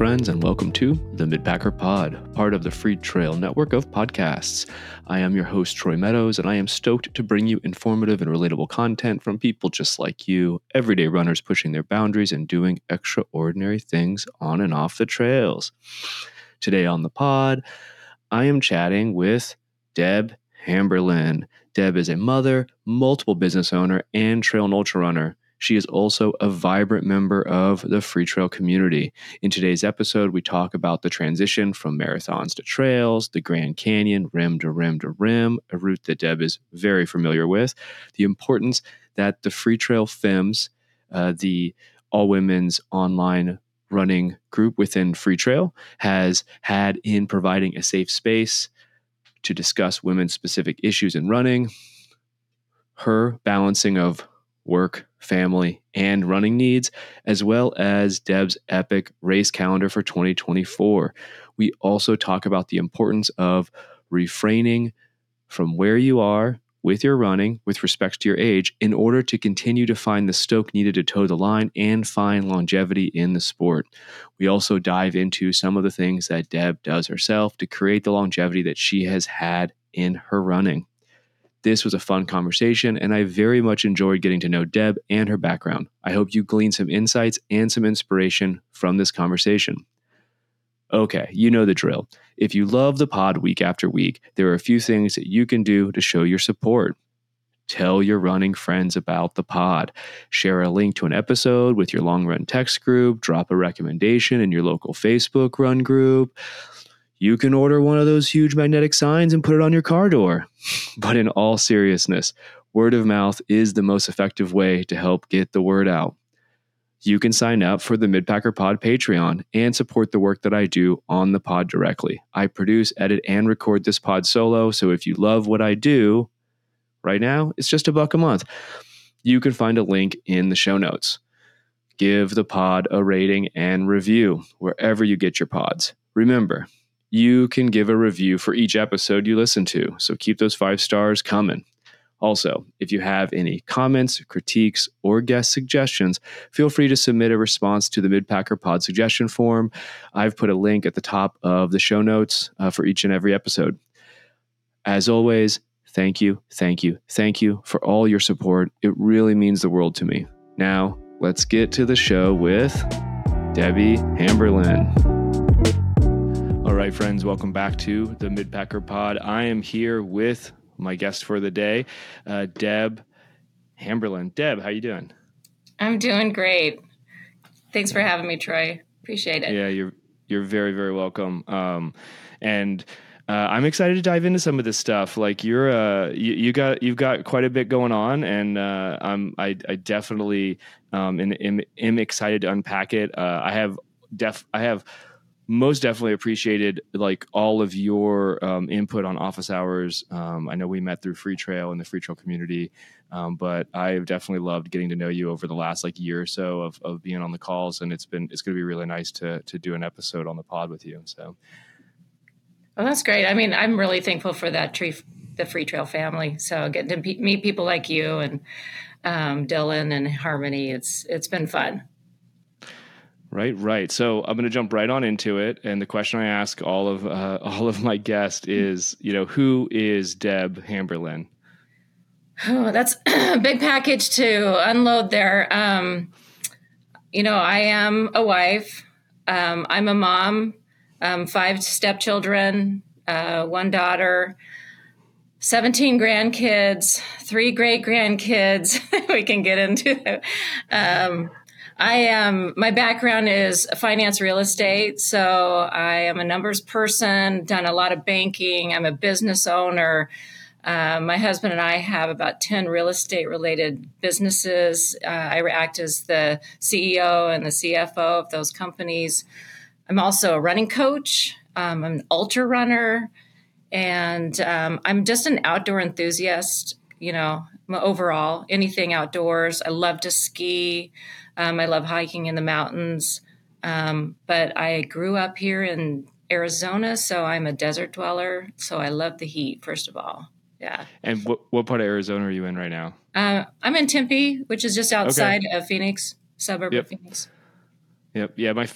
friends, and welcome to the MidPacker Pod, part of the Free Trail network of podcasts. I am your host, Troy Meadows, and I am stoked to bring you informative and relatable content from people just like you, everyday runners pushing their boundaries and doing extraordinary things on and off the trails. Today on the pod, I am chatting with Deb Hamberlin. Deb is a mother, multiple business owner, and trail and ultra runner. She is also a vibrant member of the Free Trail community. In today's episode, we talk about the transition from marathons to trails, the Grand Canyon, rim to rim to rim, a route that Deb is very familiar with, the importance that the Free Trail Femmes, the all-women's online running group within Free Trail, has had in providing a safe space to discuss women-specific issues in running, her balancing of work, family, and running needs, as well as Deb's epic race calendar for 2024. We also talk about the importance of refraining from where you are with your running with respect to your age in order to continue to find the stoke needed to toe the line and find longevity in the sport. We also dive into some of the things that Deb does herself to create the longevity that she has had in her running. This was a fun conversation, and I very much enjoyed getting to know Deb and her background. I hope you gleaned some insights and some inspiration from this conversation. Okay, you know the drill. If you love the pod week after week, there are a few things that you can do to show your support. Tell your running friends about the pod. Share a link to an episode with your long run text group. Drop a recommendation in your local Facebook run group. You can order one of those huge magnetic signs and put it on your car door. But in all seriousness, word of mouth is the most effective way to help get the word out. You can sign up for the MidPacker Pod Patreon and support the work that I do on the pod directly. I produce, edit, and record this pod solo, so if you love what I do, right now, it's just $1 a month. You can find a link in the show notes. Give the pod a rating and review wherever you get your pods. Remember, you can give a review for each episode you listen to, so keep those 5 stars coming. Also, if you have any comments, critiques, or guest suggestions, feel free to submit a response to the MidPacker Pod suggestion form. I've put a link at the top of the show notes for each and every episode. As always, thank you for all your support. It really means the world to me. Now, let's get to the show with Debbie Hamberlin. All right, friends, welcome back to the MidPacker Pod. I am here with my guest for the day, Deb Hamberlin. Deb, how you doing? I'm doing great. Thanks for having me, Troy. Appreciate it. Yeah, you're very, very welcome. I'm excited to dive into some of this stuff. Like you've got quite a bit going on, and I definitely am excited to unpack it. I have most definitely appreciated like all of your input on office hours. I know we met through Free Trail and the Free Trail community, but I've definitely loved getting to know you over the last like year or so of being on the calls, and it's going to be really nice to do an episode on the pod with you. So, well, that's great. I mean, I'm really thankful for the Free Trail family. So getting to meet people like you and Dylan and Harmony, it's been fun. Right. So I'm going to jump right on into it. And the question I ask all of my guests is, who is Deb Hamberlin? Oh, that's a big package to unload there. I am a wife. I'm a mom, 5 stepchildren, 1 daughter, 17 grandkids, 3 great grandkids. We can get into it. My background is finance, real estate. So I am a numbers person, done a lot of banking. I'm a business owner. My husband and I have about 10 real estate related businesses. I act as the CEO and the CFO of those companies. I'm also a running coach. I'm an ultra runner, and I'm just an outdoor enthusiast, overall, anything outdoors. I love to ski. I love hiking in the mountains, but I grew up here in Arizona, so I'm a desert dweller. So I love the heat, first of all. Yeah. And what part of Arizona are you in right now? I'm in Tempe, which is just outside of Phoenix, suburb of Phoenix. Yep. Yeah. My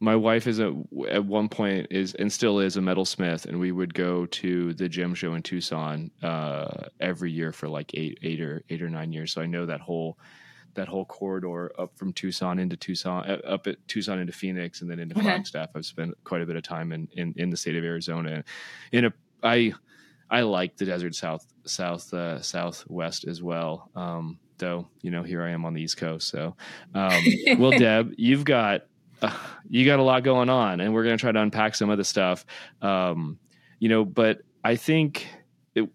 my wife is at one point and still is a metalsmith, and we would go to the gem show in Tucson every year for like eight or nine years. So I know that whole corridor up from Tucson into Tucson, up at Tucson into Phoenix, and then into Flagstaff. I've spent quite a bit of time in the state of Arizona. I like the desert southwest as well. Though, you know, here I am on the East Coast. So, well, Deb, you got a lot going on, and we're going to try to unpack some of the stuff, but I think I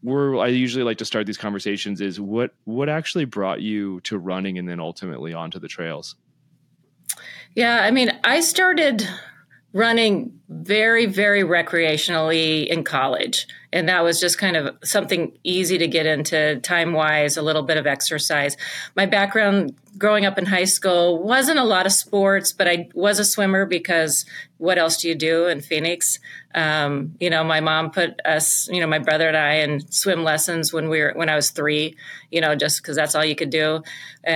usually like to start these conversations is what actually brought you to running and then ultimately onto the trails? Yeah. I mean, I started running very, very recreationally in college. And that was just kind of something easy to get into time-wise, a little bit of exercise. My background growing up in high school wasn't a lot of sports, but I was a swimmer because what else do you do in Phoenix? My mom put us, my brother and I, in swim lessons when I was 3, just because that's all you could do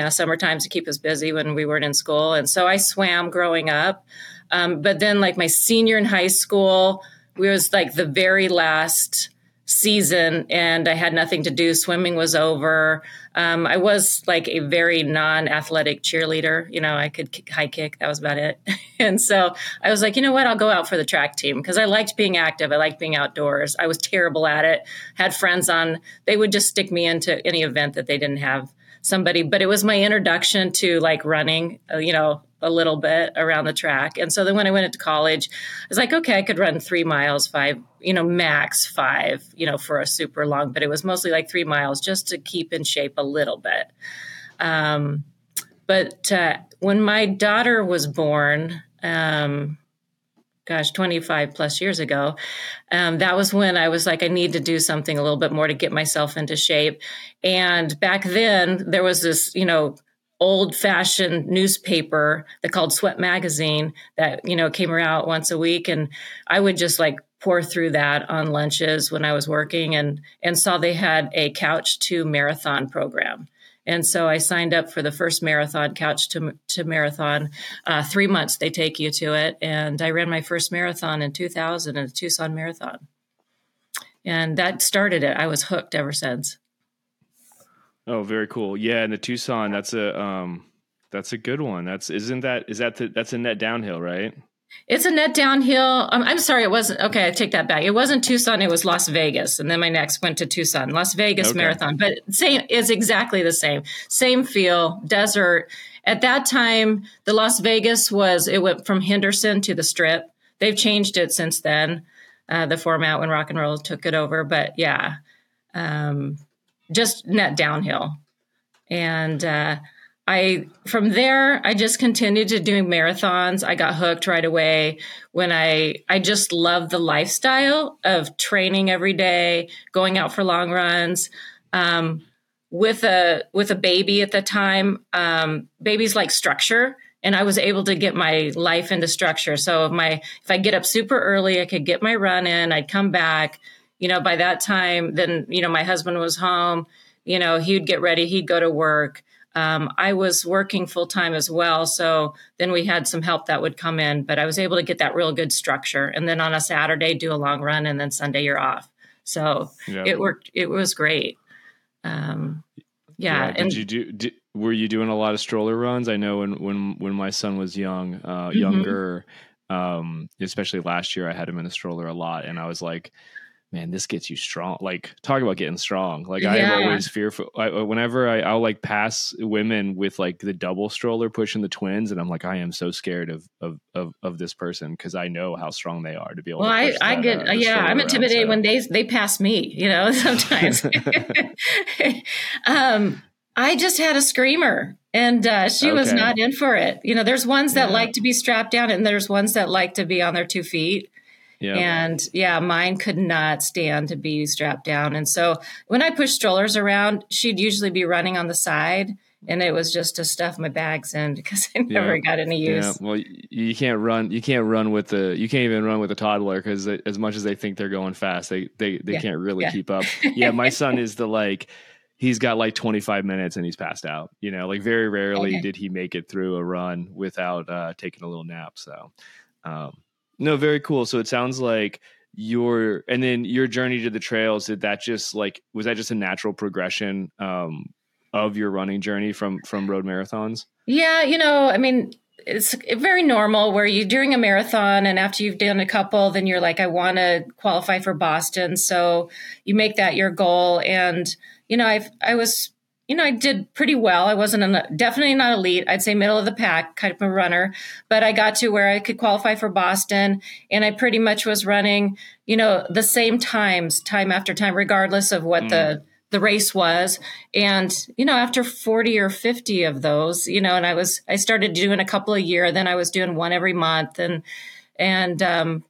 summertime to keep us busy when we weren't in school. And so I swam growing up. But then like my senior in high school, it was like the very last season and I had nothing to do. Swimming was over. I was like a very non-athletic cheerleader. I could high kick. That was about it. And so I was like, you know what? I'll go out for the track team because I liked being active. I liked being outdoors. I was terrible at it. Had friends on. They would just stick me into any event that they didn't have somebody. But it was my introduction to like running, a little bit around the track. And so then when I went into college, I was like, okay, I could run 3 miles, max five, for a super long, but it was mostly like 3 miles just to keep in shape a little bit. But when my daughter was born, 25 plus years ago, that was when I was like, I need to do something a little bit more to get myself into shape. And back then there was this, old-fashioned newspaper that called Sweat Magazine that, came out once a week. And I would just like pour through that on lunches when I was working and saw they had a couch to marathon program. And so I signed up for the first marathon, couch to marathon, 3 months they take you to it. And I ran my first marathon in 2000 at the Tucson Marathon. And that started it. I was hooked ever since. Oh, very cool. Yeah. And the Tucson, that's a good one. That's a net downhill, right? It's a net downhill. I'm sorry. It wasn't. Okay. I take that back. It wasn't Tucson. It was Las Vegas. And then my next went to Tucson, Las Vegas Marathon, but same is exactly the same feel, desert. At that time, the Las Vegas it went from Henderson to the Strip. They've changed it since then. The format when rock and roll took it over, but yeah. Just net downhill. And from there, I just continued to doing marathons. I got hooked right away when I just loved the lifestyle of training every day, going out for long runs, with a baby at the time. Babies like structure. And I was able to get my life into structure. So if I get up super early, I could get my run in, I'd come back. By that time, then, my husband was home, he'd get ready, he'd go to work. I was working full time as well. So then we had some help that would come in, but I was able to get that real good structure. And then on a Saturday, do a long run, and then Sunday you're off. So It worked. It was great. Yeah. And were you doing a lot of stroller runs? I know when my son was young, younger, especially last year, I had him in a stroller a lot, and I was like, man, this gets you strong. Like, talk about getting strong. Like, I am always fearful. Whenever I'll like pass women with like the double stroller pushing the twins, and I'm like, I am so scared of this person because I know how strong they are to be able. Well, to push I that, get I'm intimidated when they pass me. Sometimes. I just had a screamer, and she was not in for it. There's ones that like to be strapped down, and there's ones that like to be on their 2 feet. Yeah. And mine could not stand to be strapped down. And so when I pushed strollers around, she'd usually be running on the side, and it was just to stuff my bags in because I never got any use. Yeah. Well, you can't even run with a toddler because as much as they think they're going fast, they can't really keep up. Yeah. My son is he's got like 25 minutes and he's passed out, very rarely did he make it through a run without taking a little nap. So No, very cool. So it sounds like your journey to the trails, was that just a natural progression of your running journey from road marathons? Yeah. It's very normal where you're doing a marathon and after you've done a couple, then you're like, I want to qualify for Boston. So you make that your goal. And, I did pretty well. I wasn't definitely not elite. I'd say middle of the pack kind of a runner, but I got to where I could qualify for Boston. And I pretty much was running, the same times, time after time, regardless of what the race was. And, after 40 or 50 of those, and I started doing a couple a year, then I was doing one every month and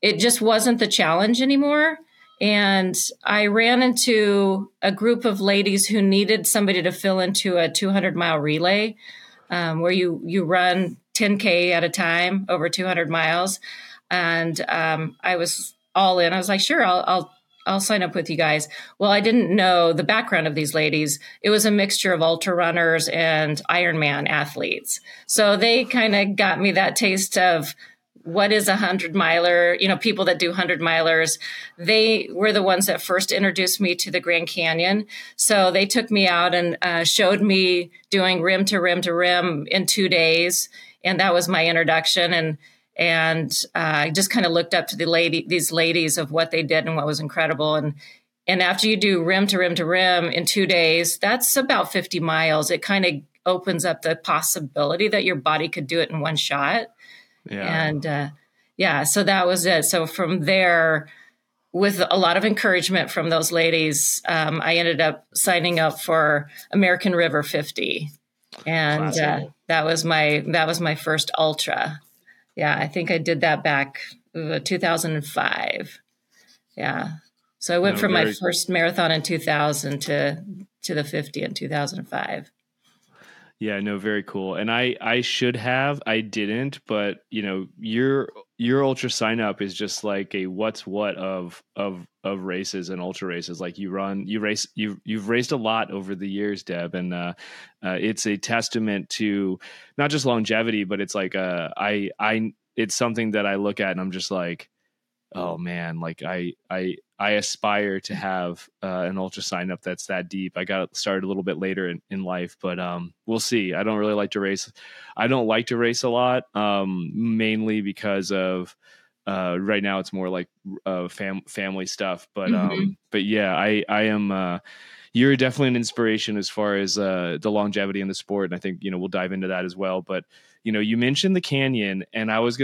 it just wasn't the challenge anymore. And I ran into a group of ladies who needed somebody to fill into a 200-mile relay, where you run 10K at a time over 200 miles. And, I was all in. I was like, sure, I'll sign up with you guys. Well, I didn't know the background of these ladies. It was a mixture of ultra runners and Ironman athletes. So they kind of got me that taste of what is 100-miler, people that do 100-milers. They were the ones that first introduced me to the Grand Canyon. So they took me out and showed me doing rim to rim to rim in 2 days. And that was my introduction. And I just kind of looked up to these ladies of what they did and what was incredible. And after you do rim to rim to rim in 2 days, that's about 50 miles. It kind of opens up the possibility that your body could do it in one shot. Yeah. And so that was it. So from there, with a lot of encouragement from those ladies, I ended up signing up for American River 50. And that was my first ultra. Yeah, I think I did that back 2005. Yeah. So I went from my first marathon in 2000 to the 50 in 2005. Yeah, no, very cool. And I should have, I didn't, but your ultra sign up is just like a of races and ultra races. Like you've raced a lot over the years, Deb. And, it's a testament to not just longevity, but it's like, it's something that I look at and I'm just like, oh man, like I aspire to have an ultra sign up that's that deep. I got started a little bit later in life, but we'll see. I don't really like to race. I don't like to race a lot, mainly because of right now it's more like family stuff. But but yeah, I am. You're definitely an inspiration as far as the longevity in the sport, and I think we'll dive into that as well. But you mentioned the canyon, and I was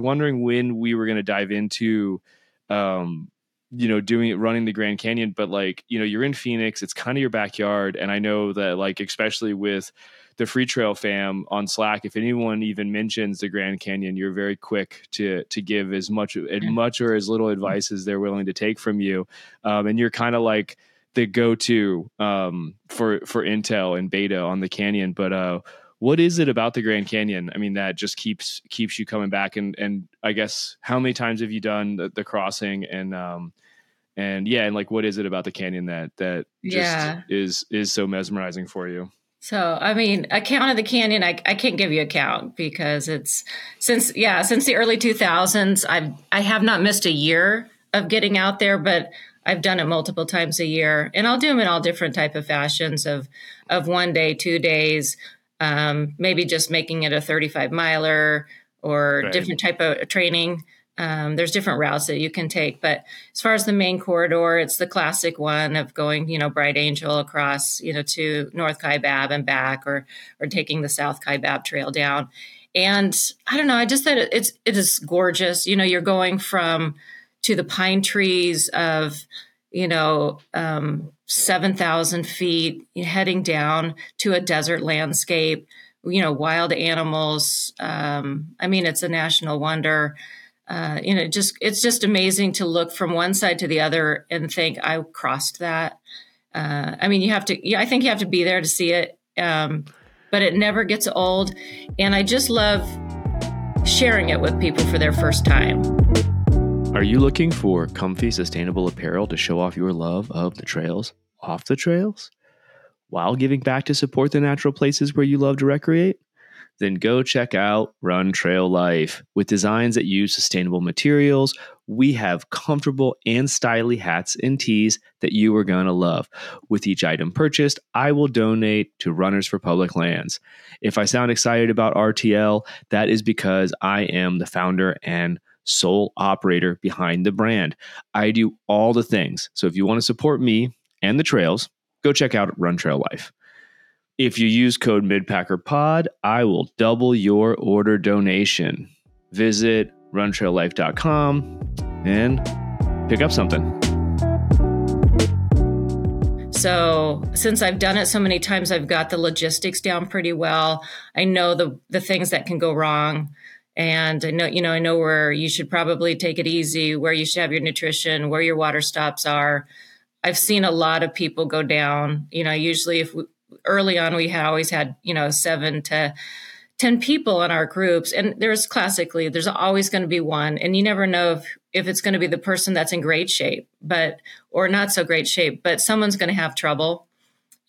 wondering when we were gonna dive into running the Grand Canyon, but you're in Phoenix, it's kind of your backyard. And I know that especially with the Free Trail fam on Slack, if anyone even mentions the Grand Canyon, you're very quick to give as much or as little advice as they're willing to take from you. And you're kind of like the go-to, for intel and beta on the canyon. But, what is it about the Grand Canyon? I mean, that just keeps you coming back. And I guess how many times have you done the crossing and what is it about the canyon that is so mesmerizing for you? So, a count of the canyon, I can't give you a count because it's since the early 2000s, I have not missed a year of getting out there, but I've done it multiple times a year, and I'll do them in all different type of fashions of 1 day, 2 days, maybe just making it a 35 miler or different type of training. There's different routes that you can take, but as far as the main corridor, it's the classic one of going, Bright Angel across, to North Kaibab and back, or taking the South Kaibab trail down. And I don't know, I just said it is gorgeous. You're going to the pine trees of, 7,000 feet, heading down to a desert landscape, wild animals. It's a national wonder. It's just amazing to look from one side to the other and think, I crossed that. I think you have to be there to see it. But it never gets old. And I just love sharing it with people for their first time. Are you looking for comfy, sustainable apparel to show off your love of the trails, off the trails, while giving back to support the natural places where you love to recreate? then go check out Run Trail Life. With designs that use sustainable materials, we have comfortable and stylish hats and tees that you are going to love. With each item purchased, I will donate to Runners for Public Lands. If I sound excited about RTL, that is because I am the founder and sole operator behind the brand. I do all the things. So if you want to support me and the trails, go check out Run Trail Life. If you use code MidPackerPod, I will double your order donation. Visit runtraillife.com and pick up something. So since I've done it so many times, I've got the logistics down pretty well. I know the things that can go wrong. And I know where you should probably take it easy, where you should have your nutrition, where your water stops are. I've seen a lot of people go down. Usually early on, we had always had, 7 to 10 people in our groups. And there's always going to be one. And you never know if it's going to be the person that's in great shape, or not so great shape, but someone's going to have trouble.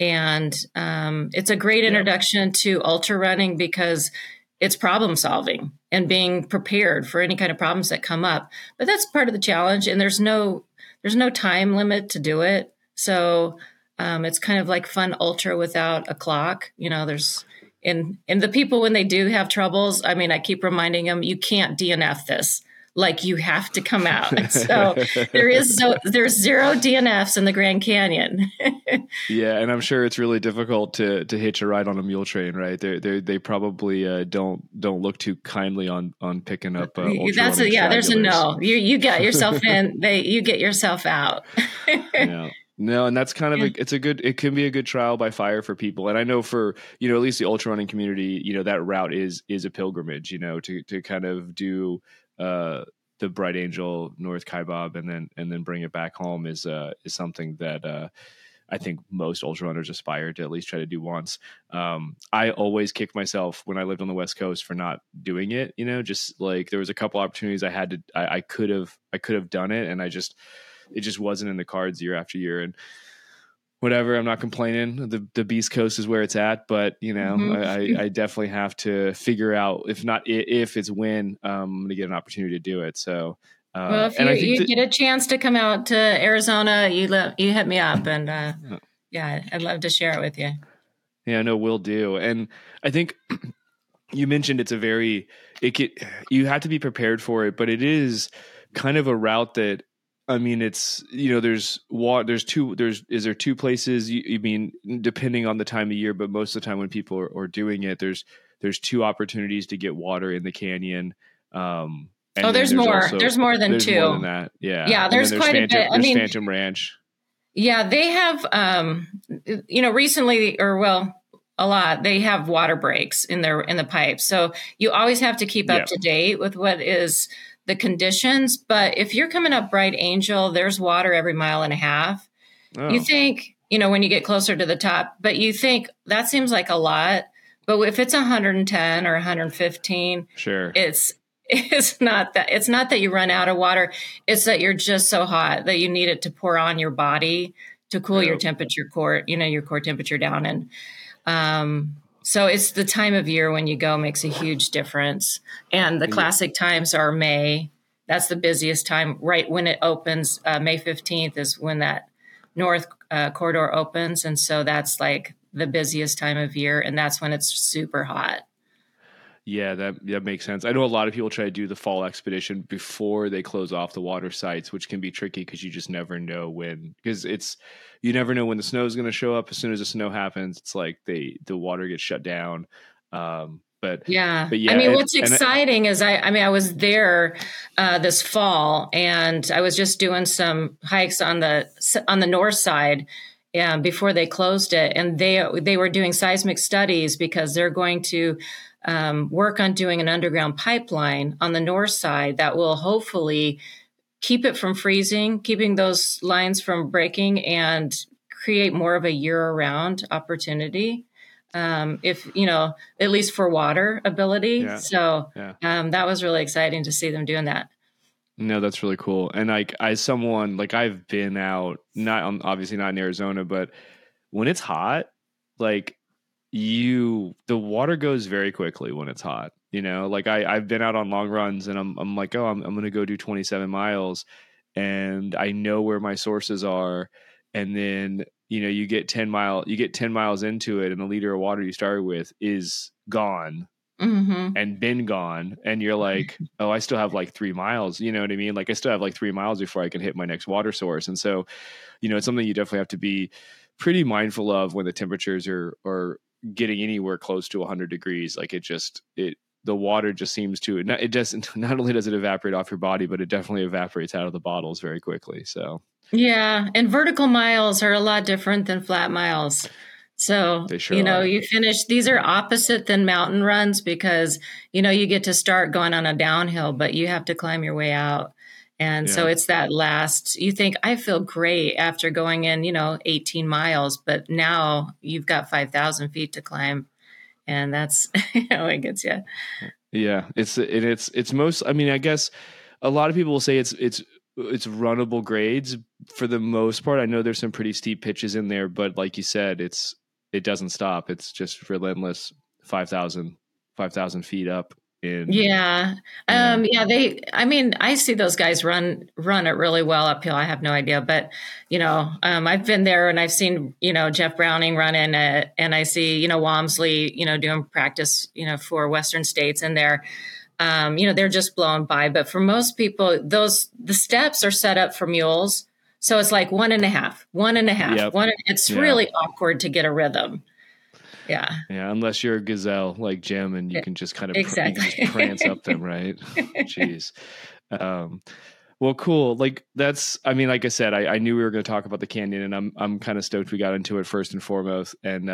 And it's a great introduction to ultra running because it's problem solving and being prepared for any kind of problems that come up. But that's part of the challenge. And there's no time limit to do it. So it's kind of like fun ultra without a clock. And the people, when they do have troubles, I keep reminding them, you can't DNF this. Like, you have to come out. So there's zero DNFs in the Grand Canyon. Yeah. And I'm sure it's really difficult to hitch a ride on a mule train, right? They probably don't look too kindly on picking up. There's a no, you got yourself in, you get yourself out. Yeah. No, and that's kind of it can be a good trial by fire for people. And I know for, at least the ultra running community, that route is a pilgrimage, to kind of do the Bright Angel, North Kaibab, and then bring it back home is something that I think most ultra runners aspire to at least try to do once. I always kick myself when I lived on the West Coast for not doing it. Just like there was a couple opportunities I could have done it, and it just wasn't in the cards year after year. And whatever, I'm not complaining. The Beast Coast is where it's at, but mm-hmm. I definitely have to figure out if it's when I'm going to get an opportunity to do it. So, well, if you get a chance to come out to Arizona, you hit me up, and I'd love to share it with you. Yeah, no, we'll do. And I think you mentioned you have to be prepared for it, but it is kind of a route that. It's, is there two places depending on the time of year, but most of the time when people are doing it, there's two opportunities to get water in the canyon. There's more than two. More than that. Yeah. Yeah. There's quite a bit. There's Phantom Ranch. Yeah. They have, recently a lot, they have water breaks in the pipes. So you always have to keep up to date with what is the conditions. But if you're coming up Bright Angel, there's water every mile and a half. Oh. You think, when you get closer to the top, but you think that seems like a lot, but if it's 110 or 115, sure, it's not that you run out of water. It's that you're just so hot that you need it to pour on your body to cool your temperature your core temperature down. And, so it's the time of year when you go makes a huge difference. And the classic times are May. That's the busiest time. Right when it opens, May 15th is when that north corridor opens. And so that's like the busiest time of year. And that's when it's super hot. Yeah, that makes sense. I know a lot of people try to do the fall expedition before they close off the water sites, which can be tricky because you just never know when. Because you never know when the snow is going to show up. As soon as the snow happens, it's like the water gets shut down. What's exciting is I was there this fall, and I was just doing some hikes on the north side. Yeah, before they closed it, and they were doing seismic studies because they're going to work on doing an underground pipeline on the north side that will hopefully keep it from freezing, keeping those lines from breaking, and create more of a year-round opportunity. At least for water ability. Yeah. So that was really exciting to see them doing that. No, that's really cool. And I've been out, obviously not in Arizona, but when it's hot, like the water goes very quickly when it's hot. You know, like I've been out on long runs and I'm like, oh, I'm going to go do 27 miles and I know where my sources are. And then, you know, you get 10 miles into it and the liter of water you started with is gone. Mm-hmm. And been gone, and you're like, oh, I still have like 3 miles, you know what I mean? Like I still have like 3 miles before I can hit my next water source. And so, you know, it's something you definitely have to be pretty mindful of when the temperatures are getting anywhere close to 100 degrees. Like the water just seems to, it doesn't, not only does it evaporate off your body, but it definitely evaporates out of the bottles very quickly. So yeah, and vertical miles are a lot different than flat miles. So, sure, you know, you finish, these are opposite than mountain runs because, you know, you get to start going on a downhill, but you have to climb your way out. And yeah, so it's that last, you think, I feel great after going in, you know, 18 miles, but now you've got 5,000 feet to climb, and that's how it gets you. Yeah. I guess a lot of people will say it's runnable grades for the most part. I know there's some pretty steep pitches in there, but like you said, it doesn't stop. It's just relentless, 5,000 feet up. I see those guys run it really well uphill. I have no idea, but you know, I've been there and I've seen, you know, Jeff Browning running it, and I see, you know, Walmsley, you know, doing practice, you know, for Western States in there. You know, they're just blown by, but for most people, the steps are set up for mules. So it's like one and a half. Yep. It's really awkward to get a rhythm. Yeah. Yeah. Unless you're a gazelle like Jim and you can just kind of prance up them. Right. Jeez. Well, cool. Like like I said, I knew we were going to talk about the canyon, and I'm kind of stoked we got into it first and foremost. And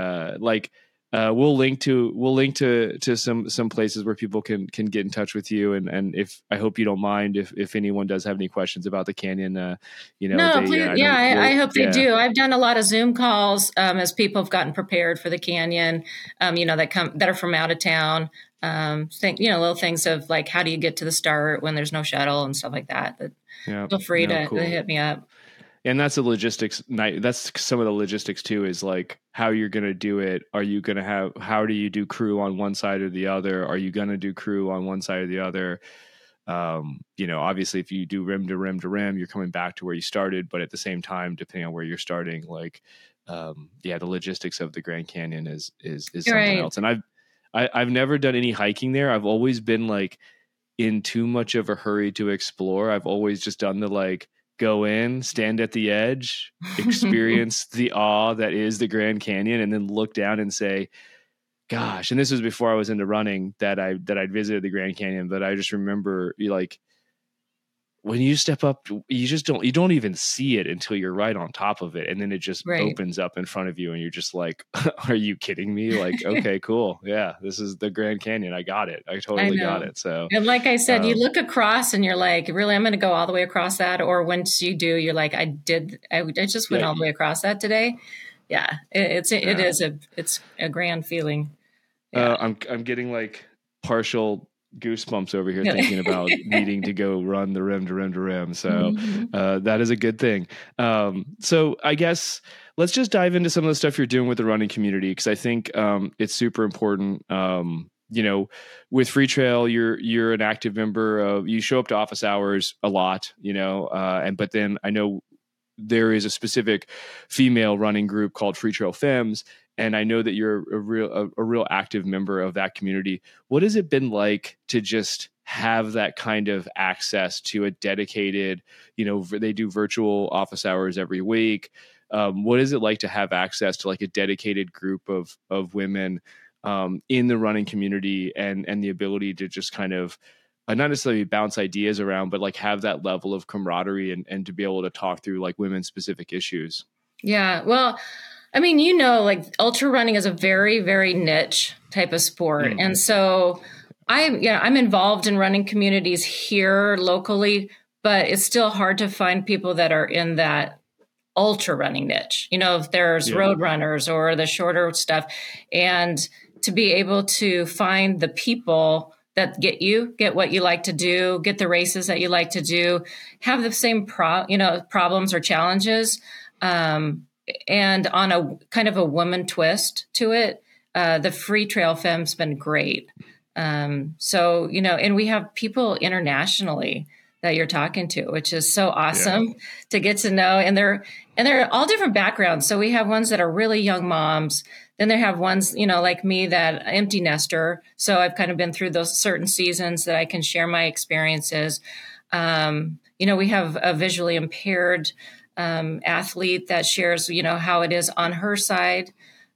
we'll link to some places where people can get in touch with you, and if I hope you don't mind if anyone does have any questions about the canyon, you know. No, please, I hope they do. I've done a lot of Zoom calls as people have gotten prepared for the canyon, you know, that are from out of town. Little things of like, how do you get to the start when there's no shuttle and stuff like that. But feel free to hit me up. And that's the logistics night. That's some of the logistics too, is like how you're going to do it. How do you do crew on one side or the other? Are you going to do crew on one side or the other? You know, obviously if you do rim to rim to rim, you're coming back to where you started, but at the same time, depending on where you're starting, like, the logistics of the Grand Canyon is something else. And I've never done any hiking there. I've always been like in too much of a hurry to explore. I've always just done the like, go in, stand at the edge, experience the awe that is the Grand Canyon, and then look down and say, gosh. And this was before I was into running that I'd visited the Grand Canyon. But I just remember, like, when you step up, you don't even see it until you're right on top of it. And then it just opens up in front of you and you're just like, are you kidding me? Like, okay, cool. Yeah. This is the Grand Canyon. I got it. I totally got it. So, and like I said, you look across and you're like, really, I'm going to go all the way across that. Or once you do, you're like, I just went all the way across that today. Yeah. It's a grand feeling. Yeah. I'm getting like partial goosebumps over here thinking about needing to go run the rim to rim to rim. So that is a good thing. So I guess let's just dive into some of the stuff you're doing with the running community, because I think it's super important. You know, with Free Trail, you're an active member of, you show up to office hours a lot, you know, but then I know there is a specific female running group called Free Trail Femmes, and I know that you're a real active member of that community. What has it been like to just have that kind of access to a dedicated, you know, they do virtual office hours every week. What is it like to have access to like a dedicated group of women in the running community and the ability to just kind of not necessarily bounce ideas around, but like have that level of camaraderie and to be able to talk through like women specific issues? Yeah, well, I mean, you know, like ultra running is a very, very niche type of sport. Mm-hmm. And so I'm involved in running communities here locally, but it's still hard to find people that are in that ultra running niche. You know, if there's road runners or the shorter stuff, and to be able to find the people that get what you like to do, get the races that you like to do, have the same problems or challenges, and on a kind of a woman twist to it, the Free Trail Femmes been great. So, you know, and we have people internationally that you're talking to, which is so awesome to get to know. And they're all different backgrounds. So we have ones that are really young moms. Then they have ones, you know, like me, that empty nester. So I've kind of been through those certain seasons that I can share my experiences. You know, we have a visually impaired athlete that shares, you know, how it is on her side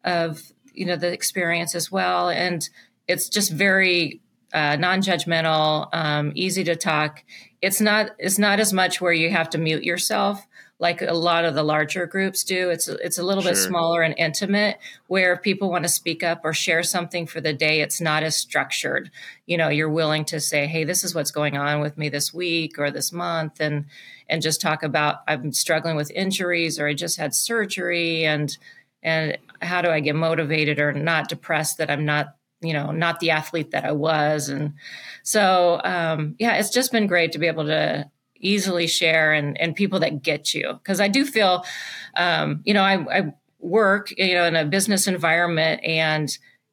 of, you know, the experience as well. And it's just very non-judgmental, easy to talk. It's not as much where you have to mute yourself like a lot of the larger groups do. It's a little bit smaller and intimate, where if people want to speak up or share something for the day, it's not as structured. You know, you're willing to say, hey, this is what's going on with me this week or this month, and just talk about, I'm struggling with injuries, or I just had surgery, and how do I get motivated or not depressed that I'm not, you know, not the athlete that I was. And so, yeah, it's just been great to be able to easily share and people that get you. Cause I do feel, you know, I work, you know, in a business environment, and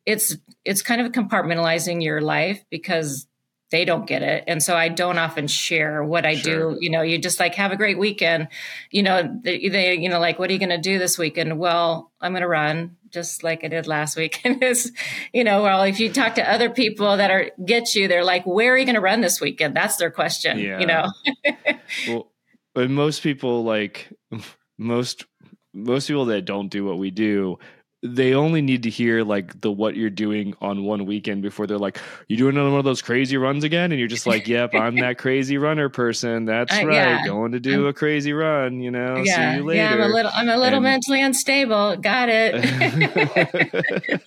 it's kind of compartmentalizing your life because they don't get it. And so I don't often share what I do. You know, you just like, have a great weekend, you know, they, you know, like, what are you going to do this weekend? Well, I'm going to run, just like I did last week. And it's, you know, well, if you talk to other people that are get you, they're like, where are you going to run this weekend? That's their question, you know? Well, but most people, like most people that don't do what we do, they only need to hear like the, what you're doing on one weekend before they're like, you doing another one of those crazy runs again? And you're just like, yep, I'm that crazy runner person. That's right. Yeah. Going to do a crazy run, you know, see you later. Yeah, I'm a little mentally unstable. Got it.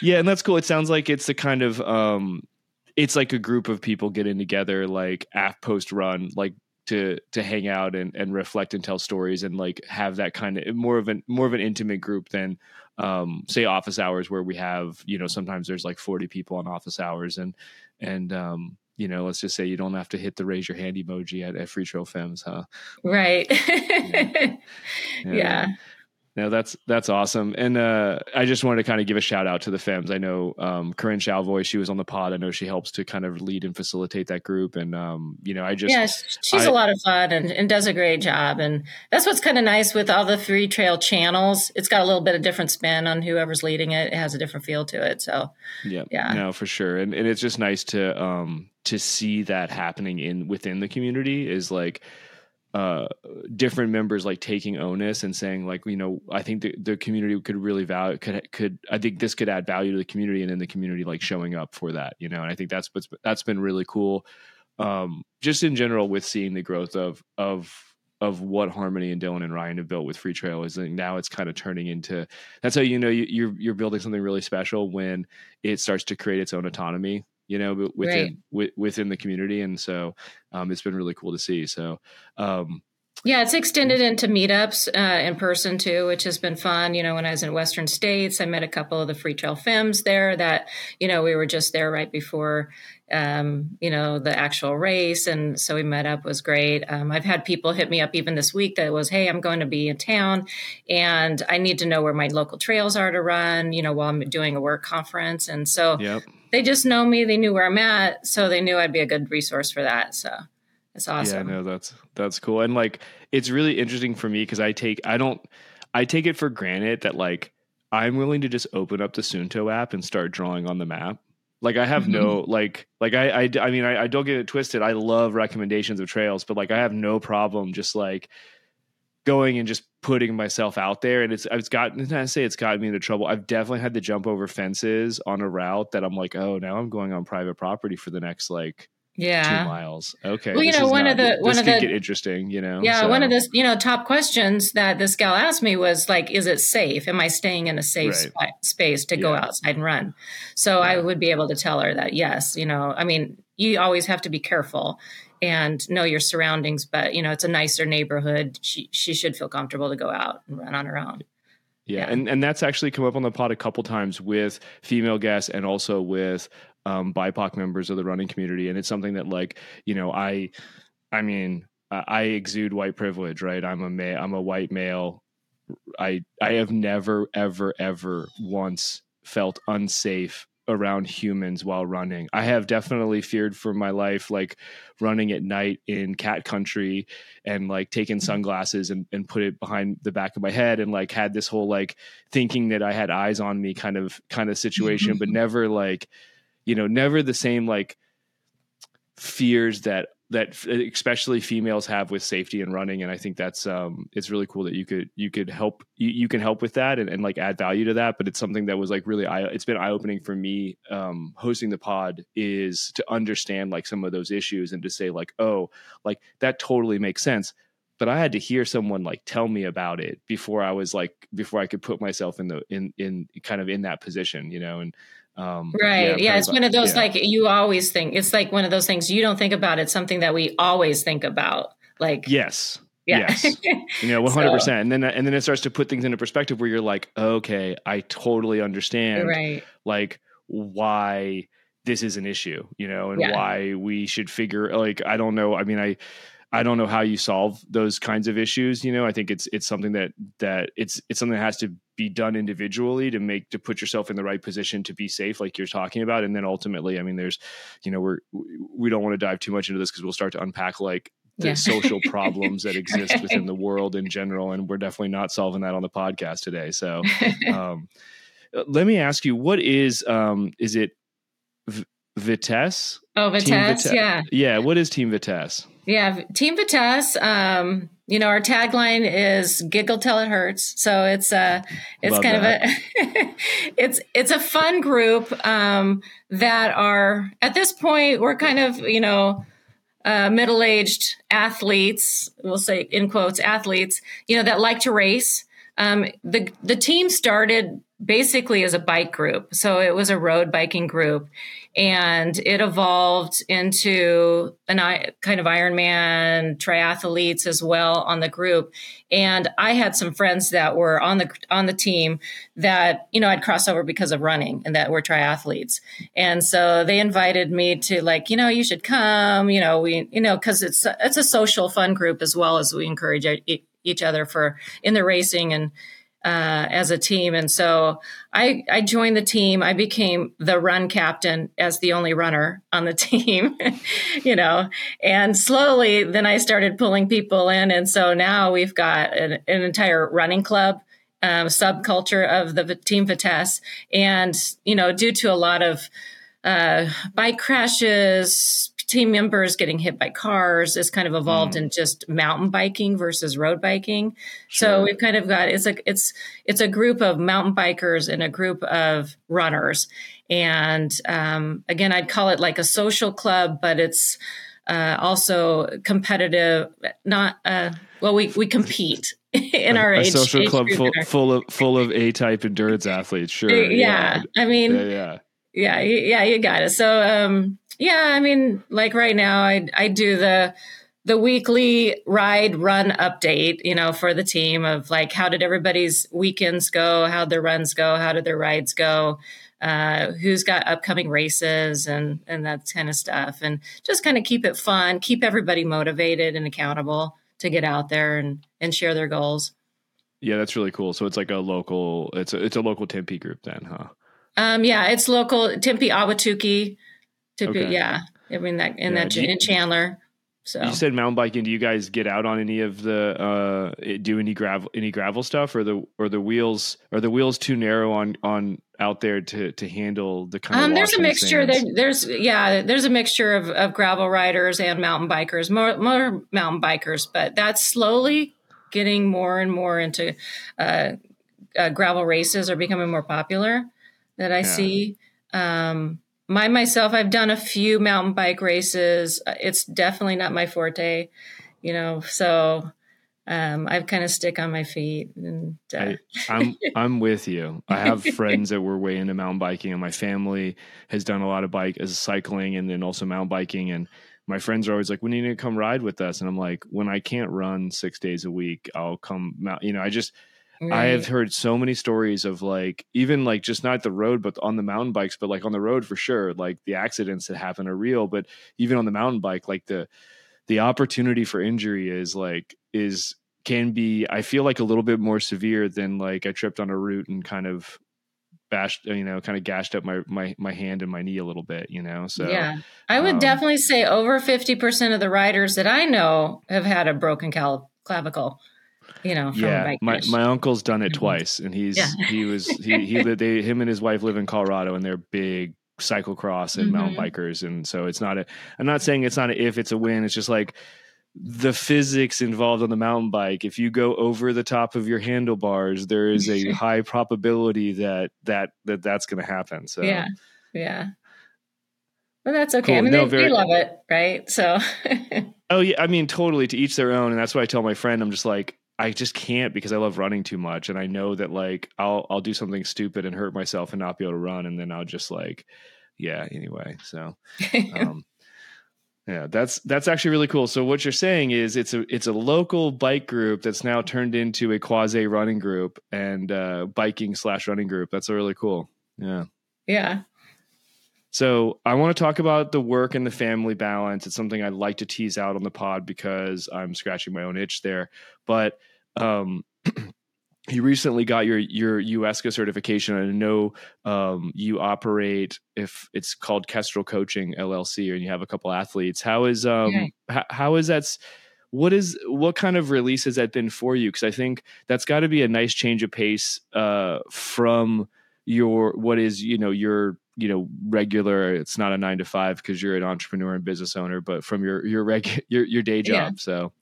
Yeah. And that's cool. It sounds like it's the kind of, it's like a group of people getting together, like post run, like, to hang out and reflect and tell stories, and like have that kind of more of an intimate group than say office hours, where we have, you know, sometimes there's like 40 people on office hours, and you know, let's just say you don't have to hit the raise your hand emoji at Free Trail Femmes, huh? Right. Yeah. No, that's awesome. And I just wanted to kind of give a shout out to the Femmes. I know Corinne Chalvoy, she was on the pod. I know she helps to kind of lead and facilitate that group. And, you know, she's a lot of fun and does a great job. And that's what's kind of nice with all the Free Trail channels. It's got a little bit of different spin on whoever's leading it. It has a different feel to it. So, yeah. No, for sure. And it's just nice to see that happening within the community, is like, different members like taking onus and saying like, you know, I think the community could really I think this could add value to the community, and then the community like showing up for that, you know. And I think that's been really cool, just in general, with seeing the growth of what Harmony and Dylan and Ryan have built with Free Trail. Is like, now it's kind of turning into, that's how you know you're building something really special, when it starts to create its own autonomy, you know, within the community. And so it's been really cool to see. So yeah, it's extended into meetups in person too, which has been fun. You know, when I was in Western States, I met a couple of the Free Trail Femmes there that, you know, we were just there right before, you know, the actual race. And so we met up, was great. I've had people hit me up even this week that was, hey, I'm going to be in town and I need to know where my local trails are to run, you know, while I'm doing a work conference. And so they just know me, they knew where I'm at. So they knew I'd be a good resource for that. So it's awesome. Yeah, no, that's cool. And like, it's really interesting for me, because I take it for granted that like, I'm willing to just open up the Suunto app and start drawing on the map. Like I have no, like I mean, I don't get it twisted. I love recommendations of trails, but like, I have no problem just like going and just putting myself out there. And it's gotten me into trouble. I've definitely had to jump over fences on a route that I'm like, oh, now I'm going on private property for the next, like, 2 miles. Okay. Well, you know, this could get interesting, you know? Yeah. So. One of the, you know, top questions that this gal asked me was like, is it safe? Am I staying in a safe space to go outside and run? So I would be able to tell her that, yes, you know, I mean, you always have to be careful and know your surroundings, but you know, it's a nicer neighborhood. She should feel comfortable to go out and run on her own. Yeah. And that's actually come up on the pod a couple times with female guests, and also with, BIPOC members of the running community. And it's something that, like, you know, I mean, I exude white privilege, right? I'm a white male I have never, ever once felt unsafe around humans while running. I have definitely feared for my life, like running at night in cat country and like taking sunglasses and put it behind the back of my head and like had this whole like thinking that I had eyes on me kind of situation, but never like, you know, never the same like fears that especially females have with safety and running. And I think that's, it's really cool that you could help, you can help with that and like add value to that. But it's something that was like really, it's been eye-opening for me, hosting the pod, is to understand like some of those issues and to say like, oh, like that totally makes sense. But I had to hear someone like tell me about it before I could put myself in the, in kind of in that position, you know? And, right. Yeah. It's one of those, like you always think, it's like one of those things you don't think about. It's something that we always think about. Like, yes. Yeah. Yes. You know, 100%. So, and then it starts to put things into perspective where you're like, okay, I totally understand. Right. Like why this is an issue, you know, and why we should figure, like, I don't know. I mean, I don't know how you solve those kinds of issues. You know, I think it's something that it's something that has to be done individually to put yourself in the right position to be safe, like you're talking about. And then ultimately, I mean, there's, you know, we don't want to dive too much into this because we'll start to unpack like the social problems that exist within the world in general. And we're definitely not solving that on the podcast today. So, let me ask you, what is it Vitesse? Oh, Vitesse. Vitesse. Yeah. Yeah. What is Team Vitesse? Yeah. Team Vitesse, you know, our tagline is Giggle Till It Hurts. So it's kind of it's a fun group, that are at this point, we're kind of, you know, middle-aged athletes, we'll say in quotes, athletes, you know, that like to race. The team started basically as a bike group. So it was a road biking group. And it evolved into a kind of Ironman triathletes as well on the group. And I had some friends that were on the team that, you know, I'd cross over because of running and that were triathletes. And so they invited me to like, you know, you should come, you know, we, you know, cause it's a social fun group as well as we encourage each other in the racing and, as a team. And so I joined the team. I became the run captain as the only runner on the team, you know, and slowly then I started pulling people in. And so now we've got an entire running club, subculture of the Team Vitesse. And, you know, due to a lot of bike crashes, team members getting hit by cars, is kind of evolved in just mountain biking versus road biking. Sure. So we've kind of got, it's a group of mountain bikers and a group of runners. And, again, I'd call it like a social club, but it's, also competitive, not, we compete in our age. A social club full of A-type endurance athletes. Sure. Yeah. I mean, yeah, you got it. So, yeah, I mean, like right now I do the weekly ride run update, you know, for the team of like, how did everybody's weekends go? How'd their runs go? How did their rides go? Who's got upcoming races and that kind of stuff, and just kind of keep it fun, keep everybody motivated and accountable to get out there and share their goals. Yeah, that's really cool. So it's like it's a local Tempe group then, huh? Yeah, it's local Tempe, Ahwatukee. Okay. Yeah. I mean in Chandler. So you said mountain biking. Do you guys get out on any of the, do any gravel stuff, or the wheels too narrow on out there to handle the kind of, there's a mixture. There's a mixture of gravel riders and mountain bikers, more mountain bikers, but that's slowly getting more and more into, gravel races are becoming more popular that I see. Myself, I've done a few mountain bike races. It's definitely not my forte, you know, so I kind of stick on my feet. And I'm with you. I have friends that were way into mountain biking, and my family has done a lot of cycling and then also mountain biking. And my friends are always like, when are you going to come ride with us? And I'm like, when I can't run 6 days a week, I'll come, you know, I have heard so many stories of like, even like just not the road, but on the mountain bikes, but like on the road for sure. Like the accidents that happen are real, but even on the mountain bike, like the opportunity for injury is can be, I feel like, a little bit more severe than like I tripped on a route and kind of bashed, you know, kind of gashed up my hand and my knee a little bit, you know? So yeah, I would definitely say over 50% of the riders that I know have had a broken clavicle, you know, from a bike crash. My uncle's done it twice, and he him and his wife live in Colorado, and they're big cyclocross and mountain bikers. And so it's not I'm not saying it's not a if, it's a win. It's just like the physics involved on the mountain bike. If you go over the top of your handlebars, there is a high probability that that's going to happen. So yeah. Well, that's okay. Cool. I mean, they love it, right? So. Oh, yeah. I mean, totally, to each their own. And that's what I tell my friend. I'm just like, I just can't, because I love running too much. And I know that like, I'll do something stupid and hurt myself and not be able to run. And then I'll just like, yeah, anyway. So, yeah, that's actually really cool. So what you're saying is it's a local bike group that's now turned into a quasi running group and biking/running group. That's really cool. Yeah. Yeah. So I want to talk about the work and the family balance. It's something I'd like to tease out on the pod because I'm scratching my own itch there. But you recently got your USCA certification. I know you operate, if it's called Kestrel Coaching LLC, and you have a couple athletes. What kind of release has that been for you? Because I think that's got to be a nice change of pace from your regular, it's not a 9-to-5 because you're an entrepreneur and business owner, but from your day job. Yeah. So.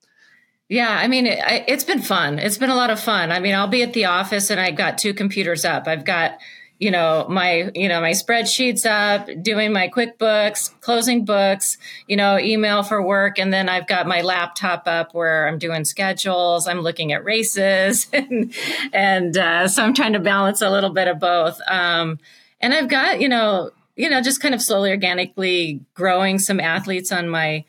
Yeah. I mean, it's been fun. It's been a lot of fun. I mean, I'll be at the office and I've got two computers up. I've got, my spreadsheets up, doing my QuickBooks, closing books, email for work. And then I've got my laptop up where I'm doing schedules. I'm looking at races and so I'm trying to balance a little bit of both. And I've got, just kind of slowly, organically growing some athletes on my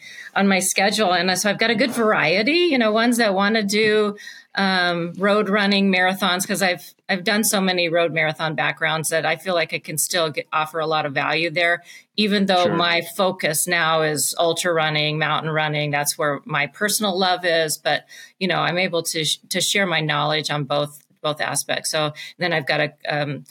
schedule. And so I've got a good variety, ones that want to do road running marathons, because I've done so many road marathon backgrounds that I feel like I can still offer a lot of value there, even though my focus now is ultra running, mountain running. That's where my personal love is. But, I'm able to share my knowledge on both aspects. So then I've got a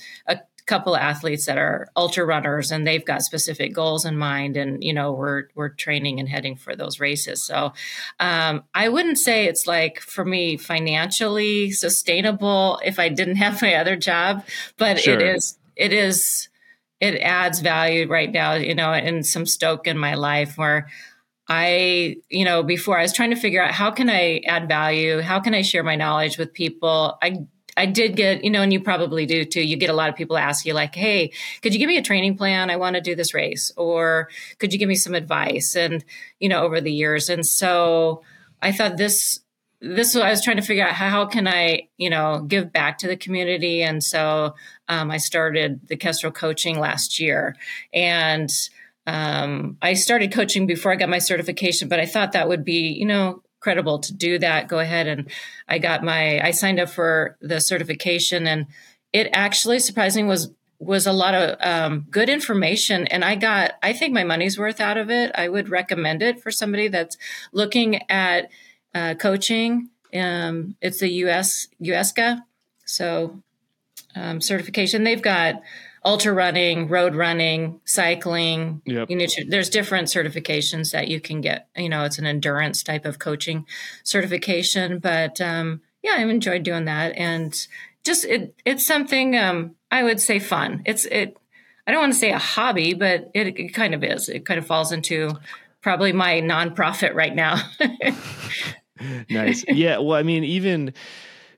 couple of athletes that are ultra runners, and they've got specific goals in mind, and we're training and heading for those races. So I wouldn't say it's like, for me, financially sustainable if I didn't have my other job, but it adds value right now, and some stoke in my life where I, before I was trying to figure out how can I add value, how can I share my knowledge with people. I did get, and you probably do too, you get a lot of people ask you like, hey, could you give me a training plan? I want to do this race. Or could you give me some advice? And, over the years. And so I thought this I was trying to figure out how can I, give back to the community. And so I started the Kestrel Coaching last year, and I started coaching before I got my certification, but I thought that would be, credible to do that. Go ahead. And I signed up for the certification, and it actually, surprisingly, was a lot of good information. And I think my money's worth out of it. I would recommend it for somebody that's looking at coaching. It's the USCA. So certification, they've got ultra running, road running, cycling. Yep. There's different certifications that you can get. It's an endurance type of coaching certification. But I've enjoyed doing that, and just it's something I would say fun. I don't want to say a hobby, but it kind of is. It kind of falls into probably my nonprofit right now. Nice. Yeah. Well, I mean,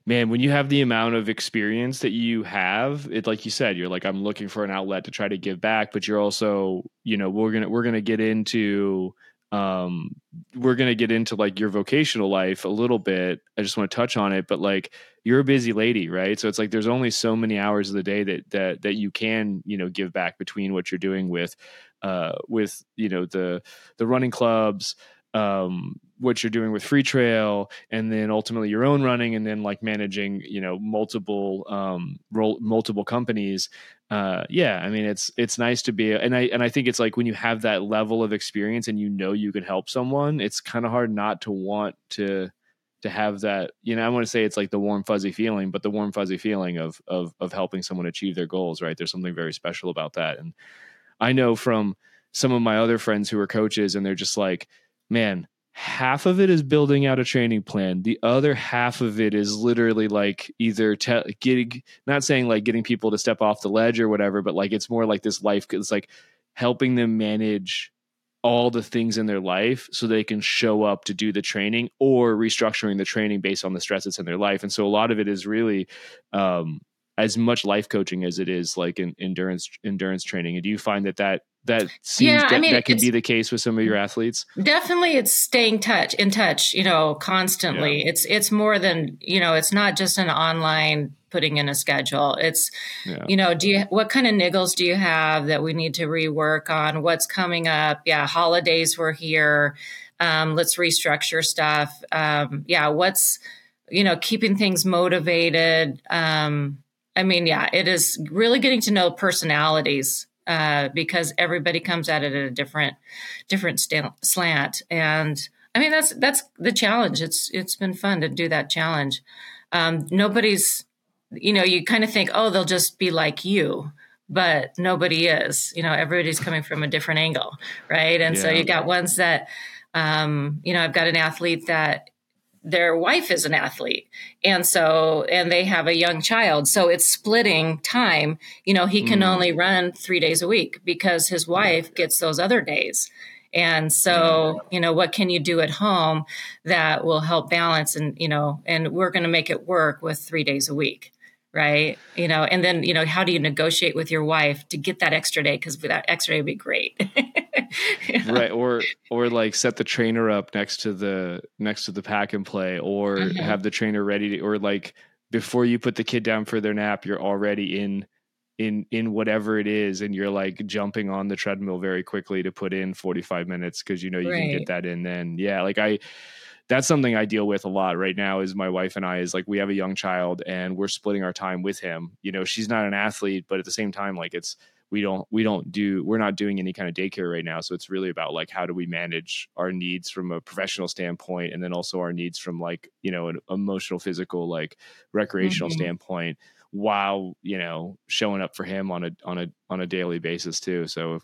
man, when you have the amount of experience that you have, it, like you said, you're like, I'm looking for an outlet to try to give back, but you're also, we're going to get into like your vocational life a little bit. I just want to touch on it, but like, you're a busy lady, right? So it's like, there's only so many hours of the day that you can, give back between what you're doing with the running clubs, what you're doing with Free Trail, and then ultimately your own running, and then like managing, multiple, multiple companies. I mean, it's nice to be, and I think it's like when you have that level of experience and you can help someone, it's kind of hard not to want to to have that, you know, I want to say it's like the warm, fuzzy feeling, but the warm, fuzzy feeling of helping someone achieve their goals, right? There's something very special about that. And I know from some of my other friends who are coaches, and they're just like, man, half of it is building out a training plan. The other half of it is literally like either not saying like getting people to step off the ledge or whatever, but like, it's more like this life. It's like helping them manage all the things in their life so they can show up to do the training, or restructuring the training based on the stress that's in their life. And so a lot of it is really as much life coaching as it is like in endurance training. And do you find that seems that can be the case with some of your athletes? Definitely. It's staying in touch, you know, constantly. Yeah. It's more than, you know, it's not just an online putting in a schedule. It's, you know, what kind of niggles do you have that we need to rework on? What's coming up? Yeah. Holidays were here. Let's restructure stuff. What's, you know, keeping things motivated. It is really getting to know personalities, because everybody comes at it at a different slant. And I mean, that's the challenge. It's been fun to do that challenge. Nobody's, you know, you kind of think, oh, they'll just be like you, but nobody is, you know, everybody's coming from a different angle. Right. And so you got ones that, you know, I've got an athlete that their wife is an athlete. And they have a young child. So it's splitting time. You know, he can only run 3 days a week because his wife gets those other days. And so, you know, what can you do at home that will help balance? And, you know, and we're going to make it work with 3 days a week. Right. You know, and then, you know, how do you negotiate with your wife to get that extra day? Because that extra day would be great. You know? Right. Or like set the trainer up next to the pack and play, or have the trainer ready to, or like before you put the kid down for their nap, you're already in whatever it is. And you're like jumping on the treadmill very quickly to put in 45 minutes. Cause you know, you can get that in then. Yeah. Like that's something I deal with a lot right now is my wife and I is like, we have a young child and we're splitting our time with him. You know, she's not an athlete, but at the same time, like we're not doing any kind of daycare right now. So it's really about like, how do we manage our needs from a professional standpoint? And then also our needs from like, you know, an emotional, physical, like recreational standpoint, while, you know, showing up for him on a daily basis too. So,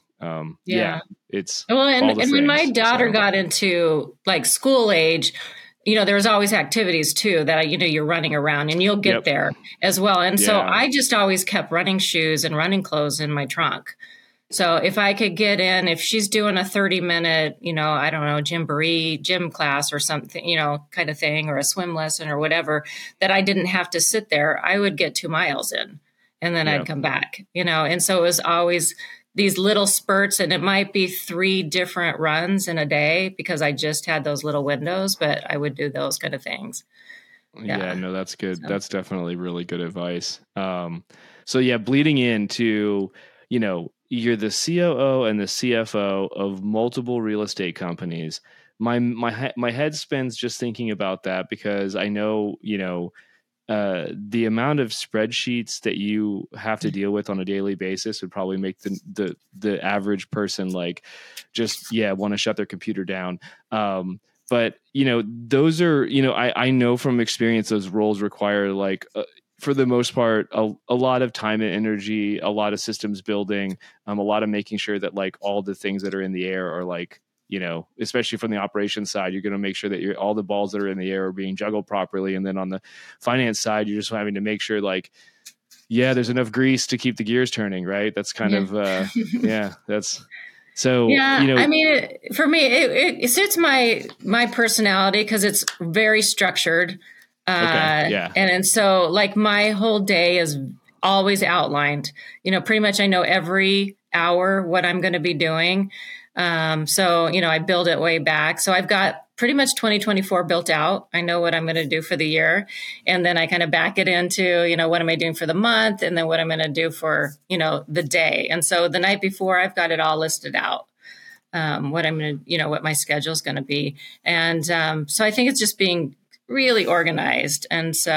it's well, and when my daughter got into like school age, you know, there's always activities too that, you know, you're running around and you'll get there as well. And so I just always kept running shoes and running clothes in my trunk. So if I could get in, if she's doing a 30-minute, you know, I don't know, gym class or something, you know, kind of thing, or a swim lesson or whatever, that I didn't have to sit there, I would get 2 miles in and then I'd come back, you know? And so it was always these little spurts, and it might be 3 different runs in a day because I just had those little windows, but I would do those kind of things. Yeah, no, that's good. So. That's definitely really good advice. Bleeding into, you know, you're the COO and the CFO of multiple real estate companies. My head spins just thinking about that, because I know, you know, the amount of spreadsheets that you have to deal with on a daily basis would probably make the average person like just want to shut their computer down. But you know, those are, you know, I know from experience those roles require like for the most part, a lot of time and energy, a lot of systems building, a lot of making sure that like all the things that are in the air are like, you know, especially from the operations side, you're going to make sure that all the balls that are in the air are being juggled properly. And then on the finance side, you're just having to make sure like, there's enough grease to keep the gears turning. Right. That's kind of, that's. So, you know, I mean, for me, it suits my personality because it's very structured. And so like my whole day is always outlined, you know, pretty much I know every hour what I'm going to be doing. So, you know, I build it way back. So I've got pretty much 2024 built out. I know what I'm going to do for the year. And then I kind of back it into, you know, what am I doing for the month? And then what I'm going to do for, you know, the day. And so the night before I've got it all listed out. What I'm going to, you know, what my schedule is going to be. And, so I think it's just being really organized. And so,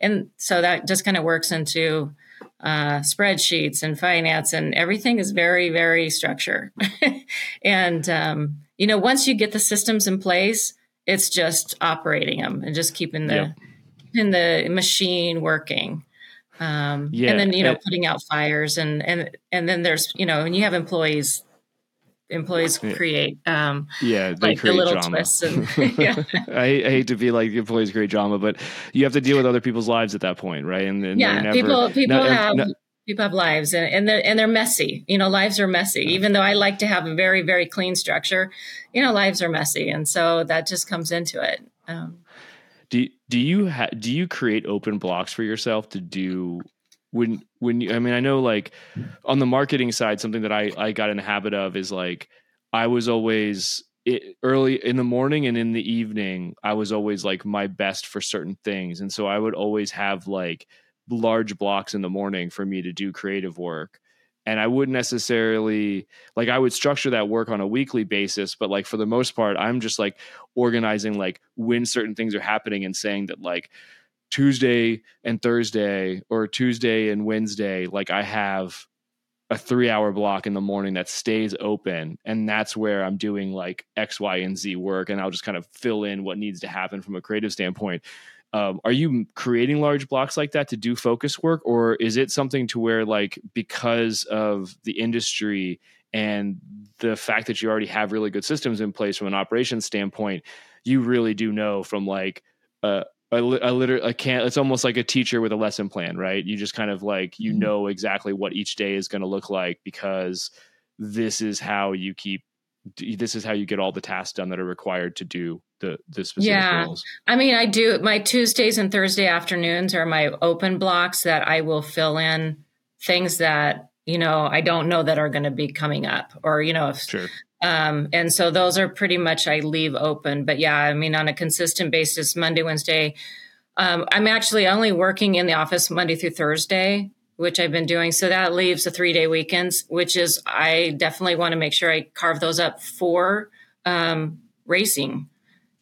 and so that just kind of works into, spreadsheets and finance, and everything is very, very structured. And, you know, once you get the systems in place, It's just operating them and just keeping the keeping the machine working. And then, you know, putting out fires and then there's, you know, and you have employees create, they like create the little drama. Twists and I hate to be like employees create drama, but you have to deal with other people's lives at that point. Right. And people have lives and they're messy, you know, lives are messy, even though I like to have a very, very clean structure, you know, lives are messy. And so that just comes into it. Do you create open blocks for yourself to do when you, I mean, I know like on the marketing side, something that I got in the habit of is like, I was always early in the morning and in the evening, I was always like my best for certain things. And so I would always have like large blocks in the morning for me to do creative work. And I wouldn't necessarily like, I would structure that work on a weekly basis, but like for the most part, I'm just like organizing, like when certain things are happening and saying that like Tuesday and Thursday or Tuesday and Wednesday, like I have a 3-hour block in the morning that stays open. And that's where I'm doing like X, Y, and Z work. And I'll just kind of fill in what needs to happen from a creative standpoint. Are you creating large blocks like that to do focus work, or is it something to where like, because of the industry and the fact that you already have really good systems in place from an operations standpoint, you really do know from like, it's almost like a teacher with a lesson plan, right? You just kind of like, you know exactly what each day is going to look like because this is how you get all the tasks done that are required to do the specific roles. I mean, I do my Tuesdays and Thursday afternoons are my open blocks that I will fill in things that, you know, I don't know that are going to be coming up or, you know, and so those are pretty much, I leave open, but yeah, I mean, on a consistent basis, Monday, Wednesday, I'm actually only working in the office Monday through Thursday, which I've been doing. So that leaves the 3-day weekends, which is, I definitely want to make sure I carve those up for racing,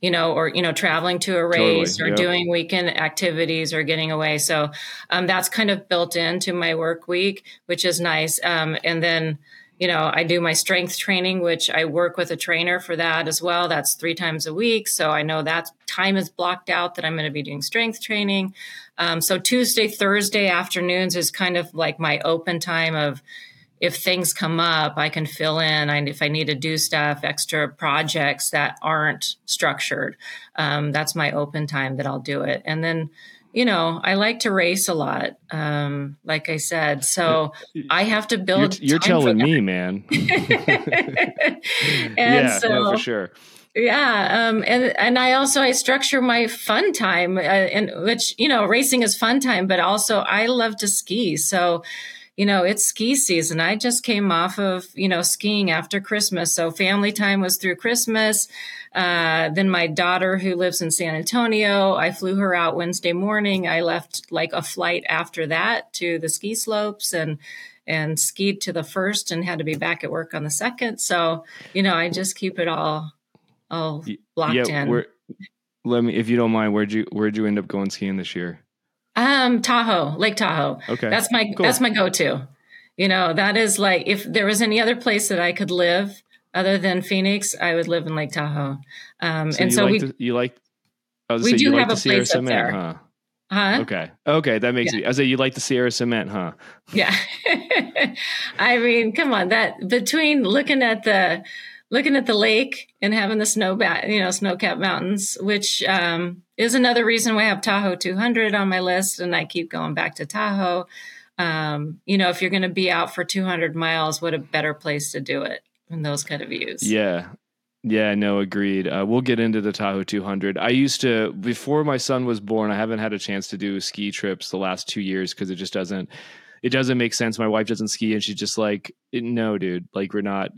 you know, or, you know, traveling to a race doing weekend activities or getting away. So that's kind of built into my work week, which is nice. And then, you know, I do my strength training, which I work with a trainer for that as well. That's 3 times a week. So I know that time is blocked out that I'm going to be doing strength training. So Tuesday, Thursday afternoons is kind of like my open time of if things come up, I can fill in. And if I need to do stuff, extra projects that aren't structured, that's my open time that I'll do it. And then, you know, I like to race a lot, like I said. So I have to build. You're telling me, man. For sure. Yeah. And I also, I structure my fun time and which, you know, racing is fun time, but also I love to ski. So, you know, it's ski season. I just came off of, you know, skiing after Christmas. So family time was through Christmas. Then my daughter who lives in San Antonio, I flew her out Wednesday morning. I left like a flight after that to the ski slopes and skied to the 1st and had to be back at work on the 2nd. So, you know, I just keep it all blocked in. If you don't mind, where'd you end up going skiing this year? Tahoe, Lake Tahoe. Okay. That's my go-to, you know, that is like, if there was any other place that I could live other than Phoenix, I would live in Lake Tahoe. We do have a place up there. Huh? Okay. That makes it. I say you like the Sierra cement, huh? Yeah. I mean, come on, that between looking at the lake and having the snow-capped mountains, which is another reason why I have Tahoe 200 on my list, and I keep going back to Tahoe. You know, if you're going to be out for 200 miles, what a better place to do it than those kind of views. Yeah, no, agreed. We'll get into the Tahoe 200. I used to, before my son was born, I haven't had a chance to do ski trips the last 2 years because it doesn't make sense. My wife doesn't ski and she's just like, no, dude, like and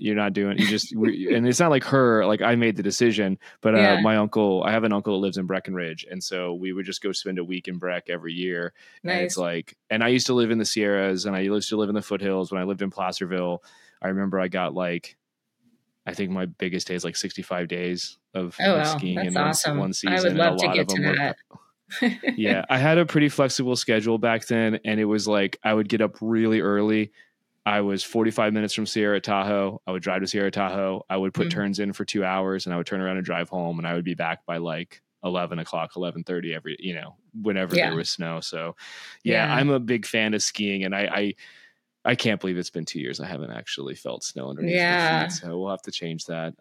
it's not like her, like I made the decision, but I have an uncle that lives in Breckenridge. And so we would just go spend a week in Breck every year. Nice. And it's like, and I used to live in the Sierras and I used to live in the foothills. When I lived in Placerville, I remember I got like, I think my biggest day is like 65 days of skiing in one season. I would love to get to that. I had a pretty flexible schedule back then, and it was like I would get up really early I was 45 minutes from Sierra Tahoe. I would drive to Sierra Tahoe. I would put turns in for 2 hours, and I would turn around and drive home, and I would be back by like 11 o'clock, 11:30 every, you know, whenever there was snow. So yeah, I'm a big fan of skiing, and I can't believe it's been 2 years. I haven't actually felt snow underneath my feet, so we'll have to change that.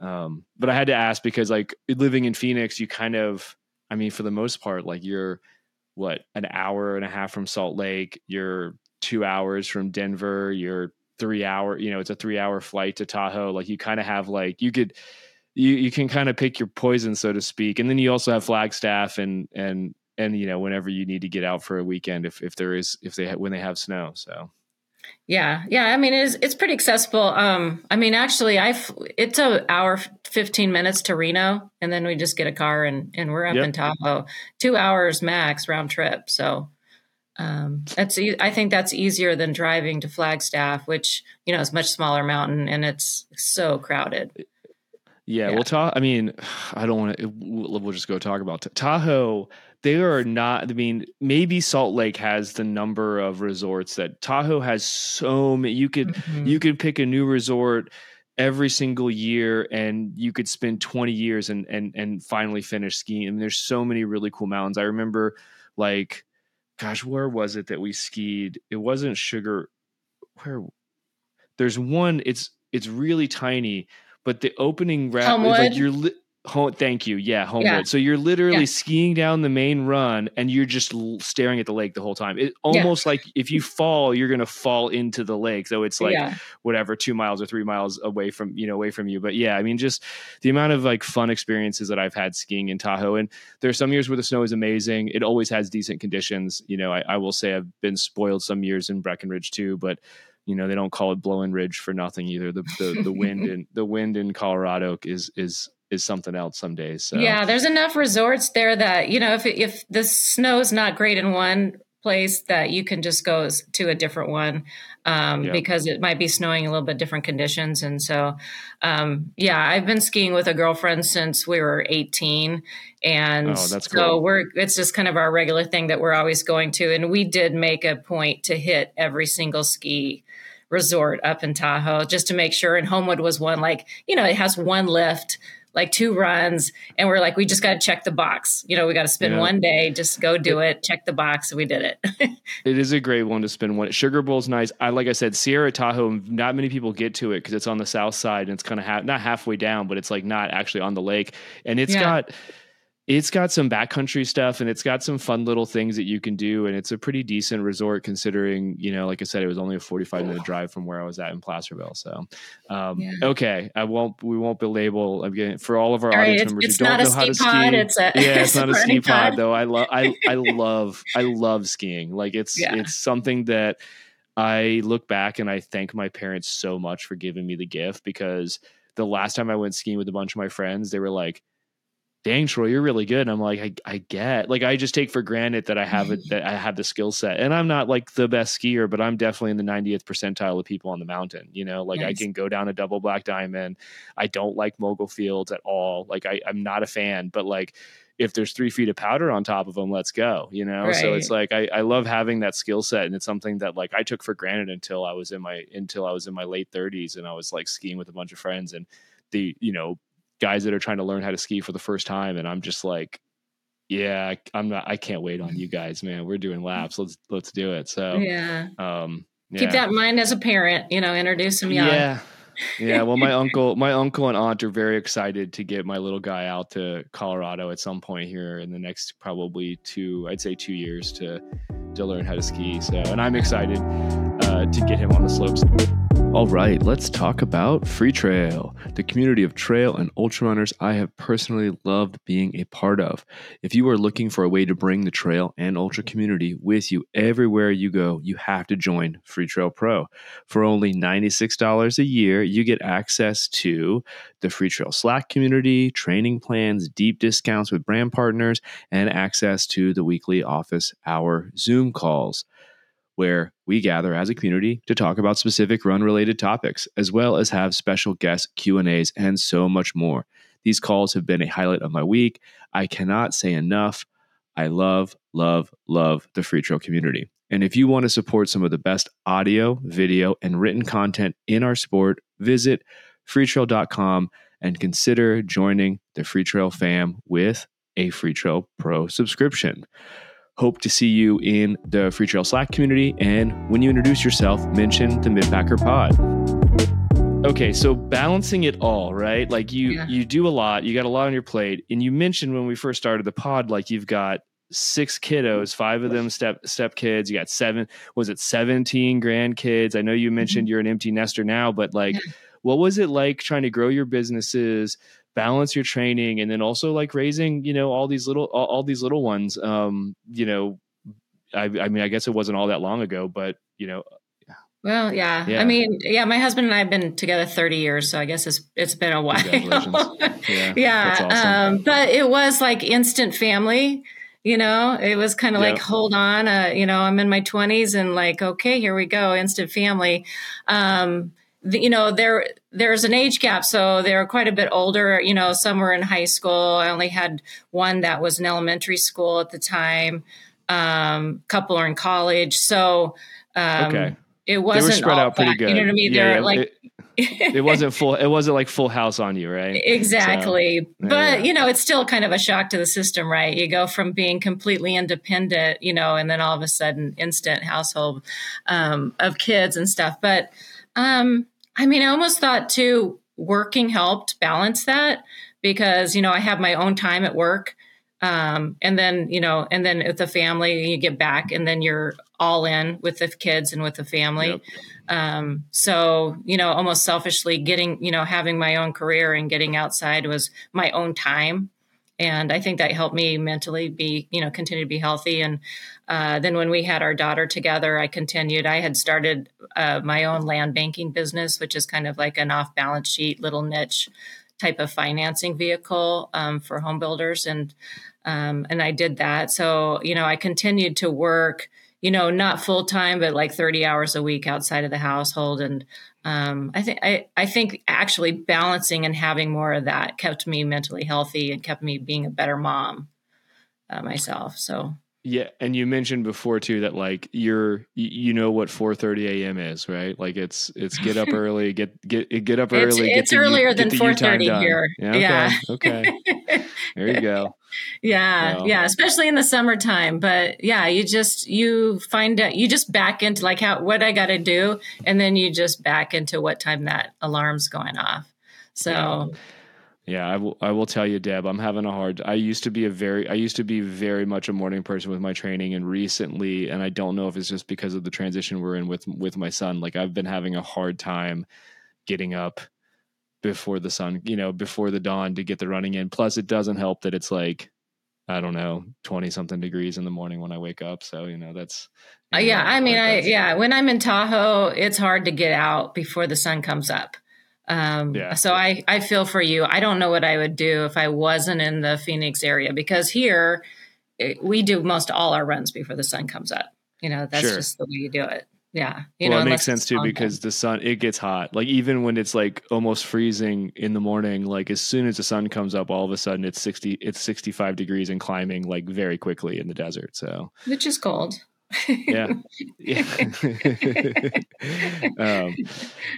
But I had to ask because like living in Phoenix, you kind of, I mean, for the most part, like you're what, an hour and a half from Salt Lake, you're 2 hours from Denver, you're 3 hour, you know, it's a 3 hour flight to Tahoe. Like you kind of have like, you could, you can kind of pick your poison, so to speak. And then you also have Flagstaff and, you know, whenever you need to get out for a weekend, if there is, if they, when they have snow. So. Yeah. Yeah. I mean, it's pretty accessible. I mean, actually it's an hour, 15 minutes to Reno, and then we just get a car and we're up in Tahoe, 2 hours max round trip. So, I think that's easier than driving to Flagstaff, which, you know, is a much smaller mountain and it's so crowded. Yeah. We'll talk. I mean, I don't want to, we'll just go talk about Tahoe. They are not, I mean, maybe Salt Lake has the number of resorts that Tahoe has. So many, you could pick a new resort every single year and you could spend 20 years and finally finish skiing. I mean, there's so many really cool mountains. I remember like, gosh, where was it that we skied? It wasn't Sugar. Where there's one, it's really tiny, but the opening route, like you're thank you. Yeah. Homewood. Yeah. So you're literally skiing down the main run and you're just staring at the lake the whole time. It almost like if you fall, you're going to fall into the lake. So it's like whatever, 2 miles or 3 miles away from you. But yeah, I mean, just the amount of like fun experiences that I've had skiing in Tahoe. And there are some years where the snow is amazing. It always has decent conditions. You know, I will say I've been spoiled some years in Breckenridge too, but you know, they don't call it blowing ridge for nothing either. The wind and the wind in Colorado is something else some days. So. Yeah, there's enough resorts there that, you know, if the snow's not great in one place that you can just go to a different one because it might be snowing a little bit different conditions. And so, I've been skiing with a girlfriend since we were 18. And cool. It's just kind of our regular thing that we're always going to. And we did make a point to hit every single ski resort up in Tahoe just to make sure. And Homewood was one, like, you know, it has one lift, like two runs, and we're like, we just got to check the box. You know, we got to spend one day, just go do it, check the box. And we did it. It is a great one to spend one. Sugar Bowl's nice. Like I said, Sierra Tahoe, not many people get to it because it's on the south side and it's kind of not halfway down, but it's like not actually on the lake. And it's got some backcountry stuff and it's got some fun little things that you can do. And it's a pretty decent resort considering, you know, like I said, it was only a 45 minute drive from where I was at in Placerville. So, okay. We won't belabel again for all of our audience members who don't know how to ski. It's not a ski pod though. I love skiing. Like it's something that I look back and I thank my parents so much for giving me the gift, because the last time I went skiing with a bunch of my friends, they were like, dang, Troy, you're really good. And I'm like, I just take for granted that I have the skill set, and I'm not like the best skier, but I'm definitely in the 90th percentile of people on the mountain, you know, like I can go down a double black diamond. I don't like mogul fields at all. Like I'm not a fan, but like if there's 3 feet of powder on top of them, let's go, you know? Right. So it's like, I love having that skill set, and it's something that like I took for granted until I was in my late 30s and I was like skiing with a bunch of friends and the, you know, guys that are trying to learn how to ski for the first time, and I'm just like, yeah, I can't wait on you guys, man. We're doing laps. Let's do it. So keep that in mind as a parent, you know, introduce them young. Yeah. Well, my uncle and aunt are very excited to get my little guy out to Colorado at some point here in the next probably 2 years to learn how to ski. So, and I'm excited to get him on the slopes. All right, let's talk about Free Trail, the community of trail and ultra runners I have personally loved being a part of. If you are looking for a way to bring the trail and ultra community with you everywhere you go, you have to join Free Trail Pro. For only $96 a year, you get access to the Free Trail Slack community, training plans, deep discounts with brand partners, and access to the weekly office hour Zoom calls, where we gather as a community to talk about specific run-related topics, as well as have special guest Q&As and so much more. These calls have been a highlight of my week. I cannot say enough. I love the Free Trail community. And if you want to support some of the best audio, video, and written content in our sport, visit freetrail.com and consider joining the Free Trail fam with a Free Trail Pro subscription. Hope to see you in the Free Trail Slack community. And when you introduce yourself, mention the MidPacker Pod. Okay, so balancing it all, right? Like you do a lot, you got a lot on your plate. And you mentioned when we first started the pod, like you've got 6 kiddos, 5 of them step kids. You got 17 grandkids. I know you mentioned you're an empty nester now, but like, what was it like trying to grow your businesses, balance your training, and then also like raising, you know, all these little ones? You know, I mean, I guess it wasn't all that long ago, but you know. Well, yeah. I mean, my husband and I have been together 30 years. So I guess it's been a while. Yeah. That's awesome. But it was like instant family. You know, it was kind of like, hold on, you know, I'm in my 20s and like, okay, here we go. Instant family. You know, there's an age gap. So they were quite a bit older, you know, some were in high school. I only had one that was in elementary school at the time. Couple are in college. So, okay. It wasn't, they were spread out pretty good. You know what I mean? Yeah, it wasn't full. It wasn't like Full House on you, right? Exactly. So, but you know, it's still kind of a shock to the system, right? You go from being completely independent, you know, and then all of a sudden, instant household of kids and stuff. But I mean, I almost thought too, working helped balance that because you know I have my own time at work, and then you know, and then with the family, you get back, and then you're all in with the kids and with the family. Yep. So, you know, almost selfishly getting, you know, having my own career and getting outside was my own time. And I think that helped me mentally be, you know, continue to be healthy. And then when we had our daughter together, I had started my own land banking business, which is kind of like an off balance sheet, little niche type of financing vehicle for home builders. And I did that. So, you know, I continued to work, you know, not full time, but like 30 hours a week outside of the household. And I think actually balancing and having more of that kept me mentally healthy and kept me being a better mom myself. So yeah, and you mentioned before too that like you know what 4:30 a.m. is, right? Like it's get up early, get up early. It's earlier than 4:30 here. Yeah. Okay. There you go. Yeah. Well, yeah. Especially in the summertime, but yeah, you find out, you just back into like what I got to do. And then you just back into what time that alarm's going off. So yeah, I will tell you, Deb, I'm having a hard, I used to be very much a morning person with my training, and recently, and I don't know if it's just because of the transition we're in with my son, like I've been having a hard time getting up before the sun, you know, before the dawn to get the running in. Plus it doesn't help that it's like, I don't know, 20 something degrees in the morning when I wake up. So, you know, that's. When I'm in Tahoe, it's hard to get out before the sun comes up. So I feel for you. I don't know what I would do if I wasn't in the Phoenix area, because here we do most all our runs before the sun comes up. You know, that's just the way you do it. Yeah. It makes sense too, because the sun, it gets hot. Like even when it's like almost freezing in the morning, like as soon as the sun comes up, all of a sudden it's 65 degrees and climbing like very quickly in the desert. So, which is cold. Yeah.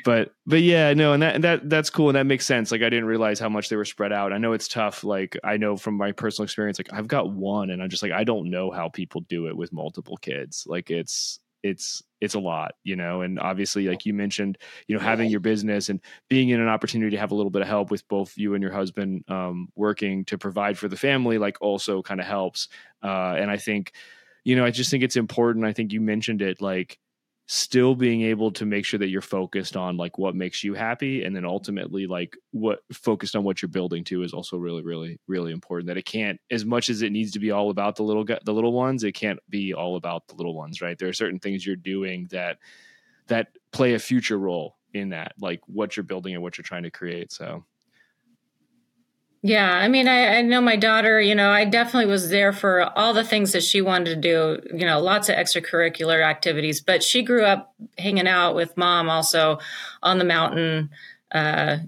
But yeah, no. And that's cool. And that makes sense. Like I didn't realize how much they were spread out. I know it's tough. Like I know from my personal experience, like I've got one and I'm just like, I don't know how people do it with multiple kids. Like it's a lot, you know, and obviously like you mentioned, you know, having your business and being in an opportunity to have a little bit of help with both you and your husband working to provide for the family, like also kind of helps. And I think, you know, I just think it's important. I think you mentioned it, like still being able to make sure that you're focused on like what makes you happy. And then ultimately like what focused on what you're building to is also really, really, really important, that it can't, as much as it needs to be all about the little ones, it can't be all about the little ones, right? There are certain things you're doing that play a future role in that, like what you're building and what you're trying to create. So. Yeah. I mean, I know my daughter, you know, I definitely was there for all the things that she wanted to do, you know, lots of extracurricular activities, but she grew up hanging out with mom also on the mountain,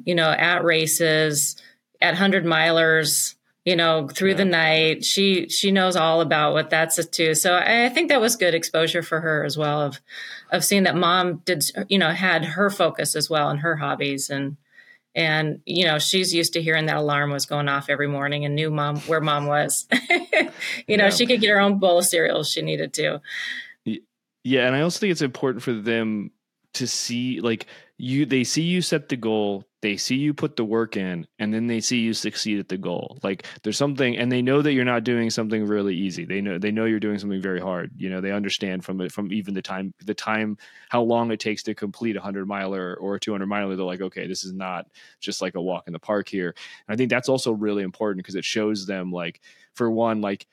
you know, at races, at 100 milers, you know, through the night. She knows all about what that's too. So I think that was good exposure for her as well, of seeing that mom did, you know, had her focus as well and her hobbies. And, you know, she's used to hearing that alarm was going off every morning and knew mom, where mom was, you know, she could get her own bowl of cereal if she needed to. Yeah. And I also think it's important for them to see, like, they see you set the goal, they see you put the work in, and then they see you succeed at the goal. Like, there's something, and they know that you're not doing something really easy. They know you're doing something very hard. You know, they understand from even the time, how long it takes to complete 100-miler or a 200-miler. They're like, okay, this is not just like a walk in the park here. And I think that's also really important, because it shows them, like, for one, like,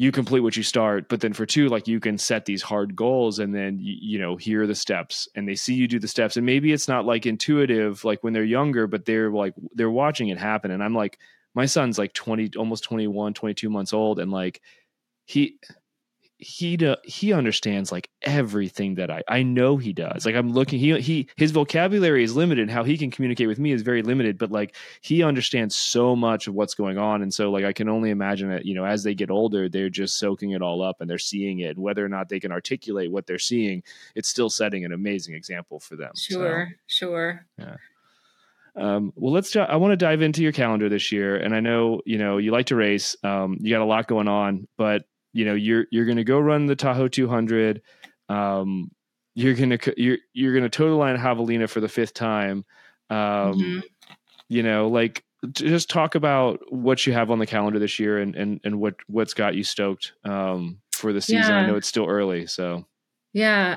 you complete what you start, but then for two, like, you can set these hard goals, and then, you know, here are the steps, and they see you do the steps. And maybe it's not like intuitive, like when they're younger, but they're watching it happen. And I'm like, my son's like 20, almost 21, 22 months old. And like, he understands like everything that I know he does. Like, I'm looking, his vocabulary is limited. How he can communicate with me is very limited, but like, he understands so much of what's going on. And so like, I can only imagine that, you know, as they get older, they're just soaking it all up and they're seeing it, whether or not they can articulate what they're seeing. It's still setting an amazing example for them. Sure. Yeah. Well, I want to dive into your calendar this year. And I know, you know, you like to race, you got a lot going on, but you know, you're going to go run the Tahoe 200. You're going to total line Javelina for the fifth time. You know, like, just talk about what you have on the calendar this year and what's got you stoked, for the season. Yeah. I know it's still early, so. Yeah.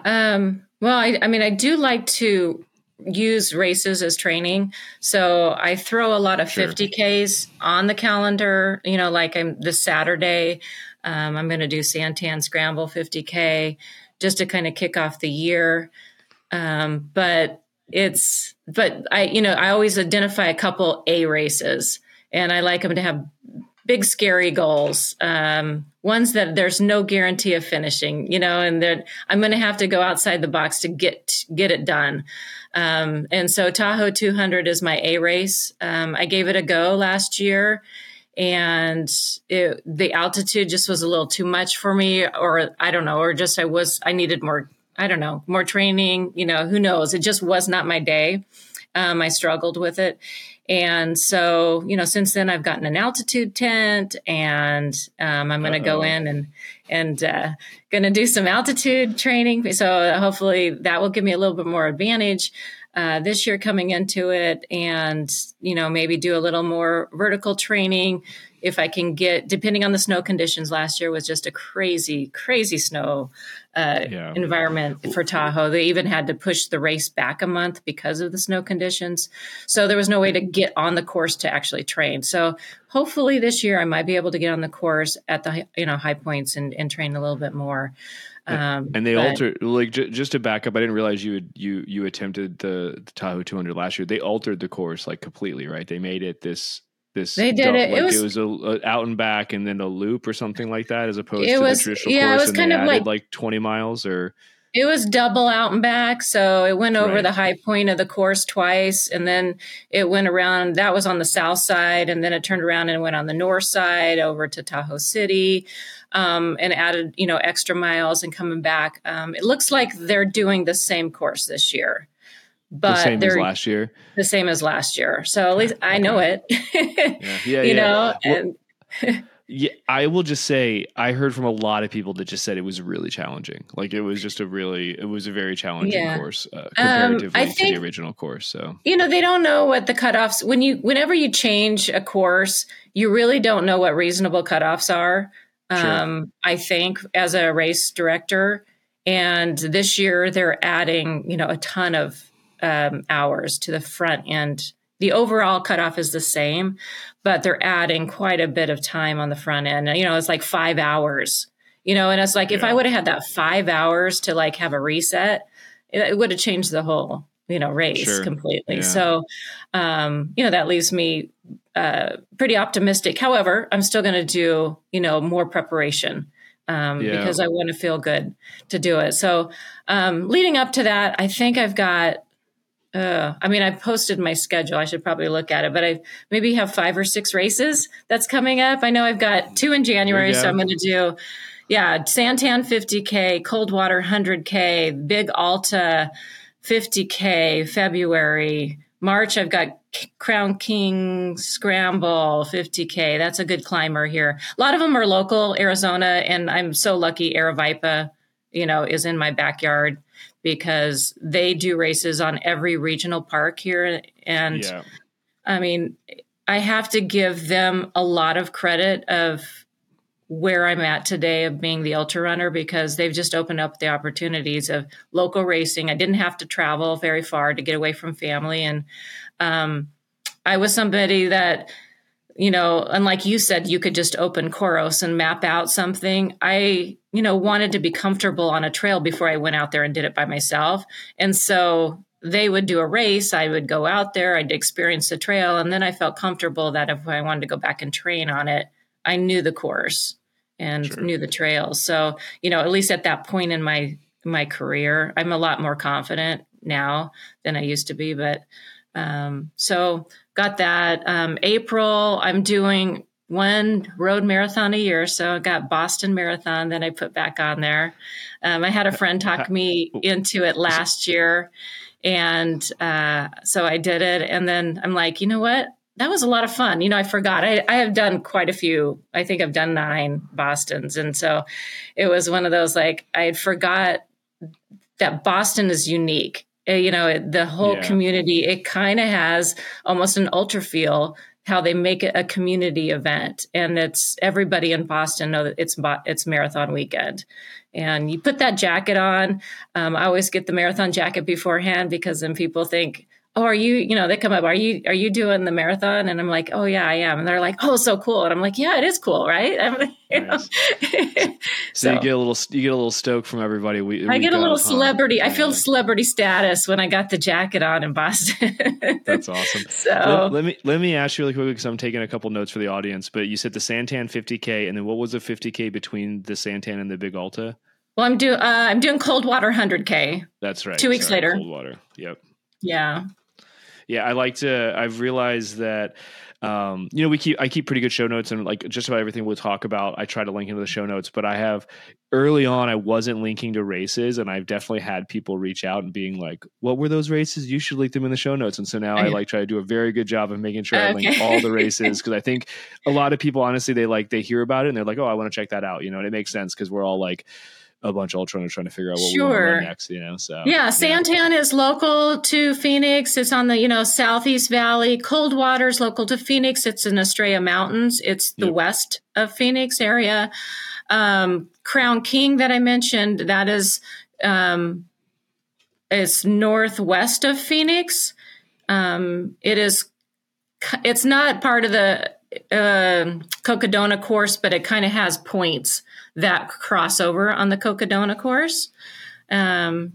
Well, I mean, I do like to use races as training. So I throw a lot of 50Ks on the calendar, you know, like this Saturday, I'm going to do Santan Scramble 50K just to kind of kick off the year. I always identify a couple A races, and I like them to have big, scary goals. Ones that there's no guarantee of finishing, you know, and that I'm going to have to go outside the box to get it done. And so Tahoe 200 is my A race. I gave it a go last year, and the altitude just was a little too much for me, or I don't know, or just I needed more, I don't know, more training, you know, who knows? It just was not my day. I struggled with it. And so, you know, since then I've gotten an altitude tent, and I'm going to go in and going to do some altitude training. So hopefully that will give me a little bit more advantage this year coming into it, and, you know, maybe do a little more vertical training if I can get, depending on the snow conditions. Last year was just a crazy, crazy snow environment for Tahoe. They even had to push the race back a month because of the snow conditions. So there was no way to get on the course to actually train. So hopefully this year I might be able to get on the course at the, you know, high points and train a little bit more. And they altered, like, just to back up, I didn't realize you attempted the Tahoe 200 last year. They altered the course like completely, right? They made it this. They did it. Like, it was a out and back, and then a loop or something like that, as opposed to the traditional course. It was and kind of added like 20 miles or. It was double out and back. So it went over the high point of the course twice, and then it went around. That was on the south side, and then it turned around and went on the north side over to Tahoe City, and added, you know, extra miles and coming back. It looks like they're doing the same course this year. But the same as last year? The same as last year. So at least I know it. You know? Well, and yeah, I will just say I heard from a lot of people that just said it was really challenging. Like, it was a very challenging course comparatively to the original course. So, you know, they don't know what the cutoffs, whenever you change a course, you really don't know what reasonable cutoffs are. I think as a race director, and this year they're adding, you know, a ton of hours to the front end. The overall cutoff is the same, but they're adding quite a bit of time on the front end. You know, it's like 5 hours, you know, and it's like, if I would have had that 5 hours to like have a reset, it would have changed the whole, you know, race completely. Yeah. So, you know, that leaves me pretty optimistic. However, I'm still going to do, you know, more preparation because I want to feel good to do it. So leading up to that, I think I've got I mean, I've posted my schedule. I should probably look at it, but I maybe have 5 or 6 races that's coming up. I know I've got 2 in January, so I'm going to do, Santan 50K, Coldwater 100K, Big Alta 50K, February. March, I've got Crown King Scramble 50K. That's a good climber here. A lot of them are local, Arizona, and I'm so lucky Aravaipa, is in my backyard, because they do races on every regional park here. And I mean, I have to give them a lot of credit of where I'm at today of being the ultra runner, because they've just opened up the opportunities of local racing. I didn't have to travel very far to get away from family. And I was somebody that, unlike you said, you could just open Koros and map out something. I, wanted to be comfortable on a trail before I went out there and did it by myself. And so they would do a race. I would go out there. I'd experience the trail. And then I felt comfortable that if I wanted to go back and train on it, I knew the course and knew the trails. So, at least at that point in my career, I'm a lot more confident now than I used to be. But so got that. April, I'm doing 1 road marathon a year. So I got Boston Marathon that I put back on there. I had a friend talk me into it last year. And so I did it. And then I'm like, you know what? That was a lot of fun. I forgot. I have done quite a few. I think I've done 9 Bostons. And so it was one of those, like, I had forgot that Boston is unique. The whole community, it kind of has almost an ultra feel, how they make it a community event. And it's everybody in Boston know that it's marathon weekend. And you put that jacket on. I always get the marathon jacket beforehand, because then people think, oh, are you, they come up, are you doing the marathon? And I'm like, oh yeah, I am. And they're like, oh, so cool. And I'm like, yeah, it is cool. Right. Nice. So you get a little stoke from everybody. I get a little celebrity. I feel celebrity status when I got the jacket on in Boston. That's awesome. So let me ask you really quickly, because I'm taking a couple notes for the audience, but you said the Santan 50K, and then what was the 50K between the Santan and the Big Alta? Well, I'm doing Coldwater 100K. That's right. 2 weeks later. Coldwater. Yep. Yeah. Yeah, I've realized that, I keep pretty good show notes, and like just about everything we'll talk about, I try to link into the show notes, but I have early on, I wasn't linking to races, and I've definitely had people reach out and being like, what were those races? You should link them in the show notes. And so now I like try to do a very good job of making sure I link all the races. 'Cause I think a lot of people, honestly, they hear about it and they're like, oh, I want to check that out. And it makes sense, 'cause we're all like a bunch of ultras trying to figure out what we want to run next, so. Yeah, Santan is local to Phoenix. It's on the, Southeast Valley. Coldwater's local to Phoenix. It's in Estrella Mountains. It's the west of Phoenix area. Crown King that I mentioned, that is, it's northwest of Phoenix. It's not part of the Cocodona course, but it kind of has points that cross over on the Cocodona course. And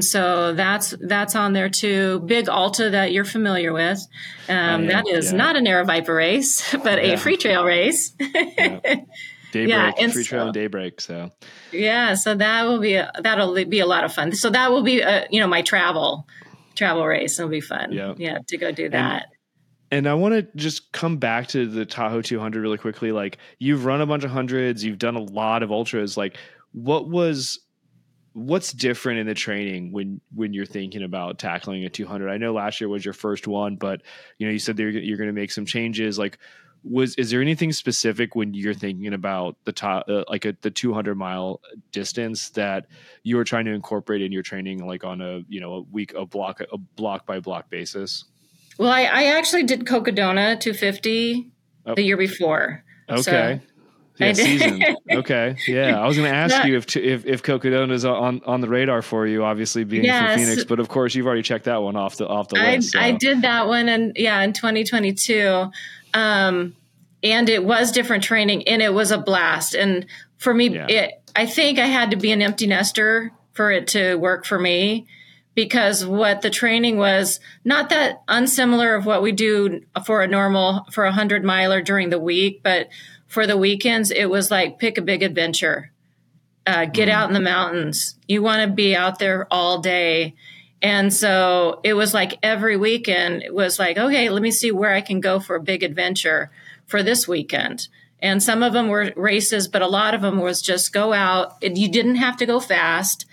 so that's on there too. Big Alta that you're familiar with. That is not an Aravaipa race, but a free trail race. Daybreak, free trail and daybreak. So so that'll be a lot of fun. So that will be my travel race. It'll be fun. Yeah, to go do that. And I want to just come back to the Tahoe 200 really quickly. Like, you've run a bunch of hundreds, you've done a lot of ultras. Like, what's different in the training when you're thinking about tackling a 200? I know last year was your first one, but you said that you're going to make some changes. Like, is there anything specific when you're thinking about the 200 mile distance that you were trying to incorporate in your training, like on a block by block basis? Well, I actually did Cocodona 250 the year before. Okay. So season. Okay. Yeah. I was going to ask you if Cocodona is on the radar for you, obviously being from Phoenix, but of course you've already checked that one off the list. So. I did that one in 2022. And it was different training, and it was a blast. And for me, I think I had to be an empty nester for it to work for me. Because what the training was, not that unsimilar of what we do for a 100-miler during the week, but for the weekends, it was like pick a big adventure, get out in the mountains. You want to be out there all day. And so it was like every weekend, it was like, okay, let me see where I can go for a big adventure for this weekend. And some of them were races, but a lot of them was just go out. You didn't have to go fast.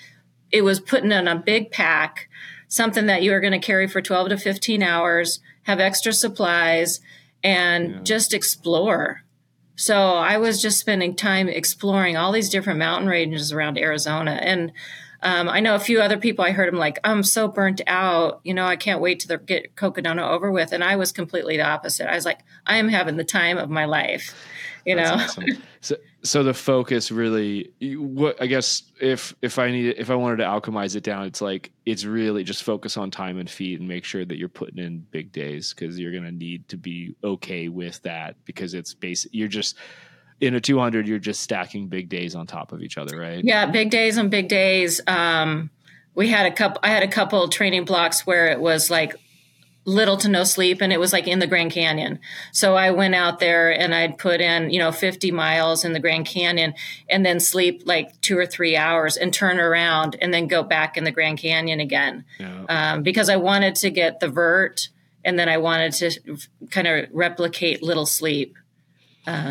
It was putting in a big pack, something that you were going to carry for 12 to 15 hours, have extra supplies, and just explore. So I was just spending time exploring all these different mountain ranges around Arizona. And I know a few other people, I heard them like, I'm so burnt out. You know, I can't wait to get Cocodona over with. And I was completely the opposite. I was like, I am having the time of my life, you That's know? Awesome. So the focus really, what I guess if I wanted to alchemize it down, it's like, it's really just focus on time and feet and make sure that you're putting in big days. 'Cause you're going to need to be okay with that, because it's basic. You're just in a 200, you're just stacking big days on top of each other, right? Yeah. Big days on big days. I had a couple training blocks where it was like little to no sleep, and it was like in the Grand Canyon. So I went out there and I'd put in, 50 miles in the Grand Canyon and then sleep like 2 or 3 hours and turn around and then go back in the Grand Canyon again. Yeah. Because I wanted to get the vert, and then I wanted to kind of replicate little sleep.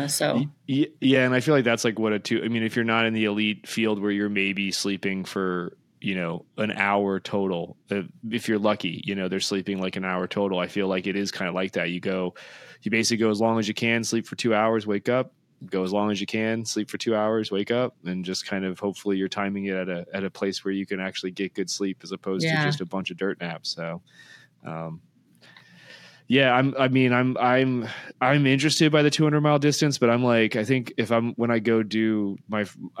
So, and I feel like that's like what if you're not in the elite field where you're maybe sleeping for, an hour total, if you're lucky, they're sleeping like an hour total. I feel like it is kind of like that. You basically go as long as you can, sleep for 2 hours, wake up, go as long as you can, sleep for 2 hours, wake up, and just kind of hopefully you're timing it at a place where you can actually get good sleep as opposed to just a bunch of dirt naps. So, I'm interested by the 200 mile distance, but I'm like, I think I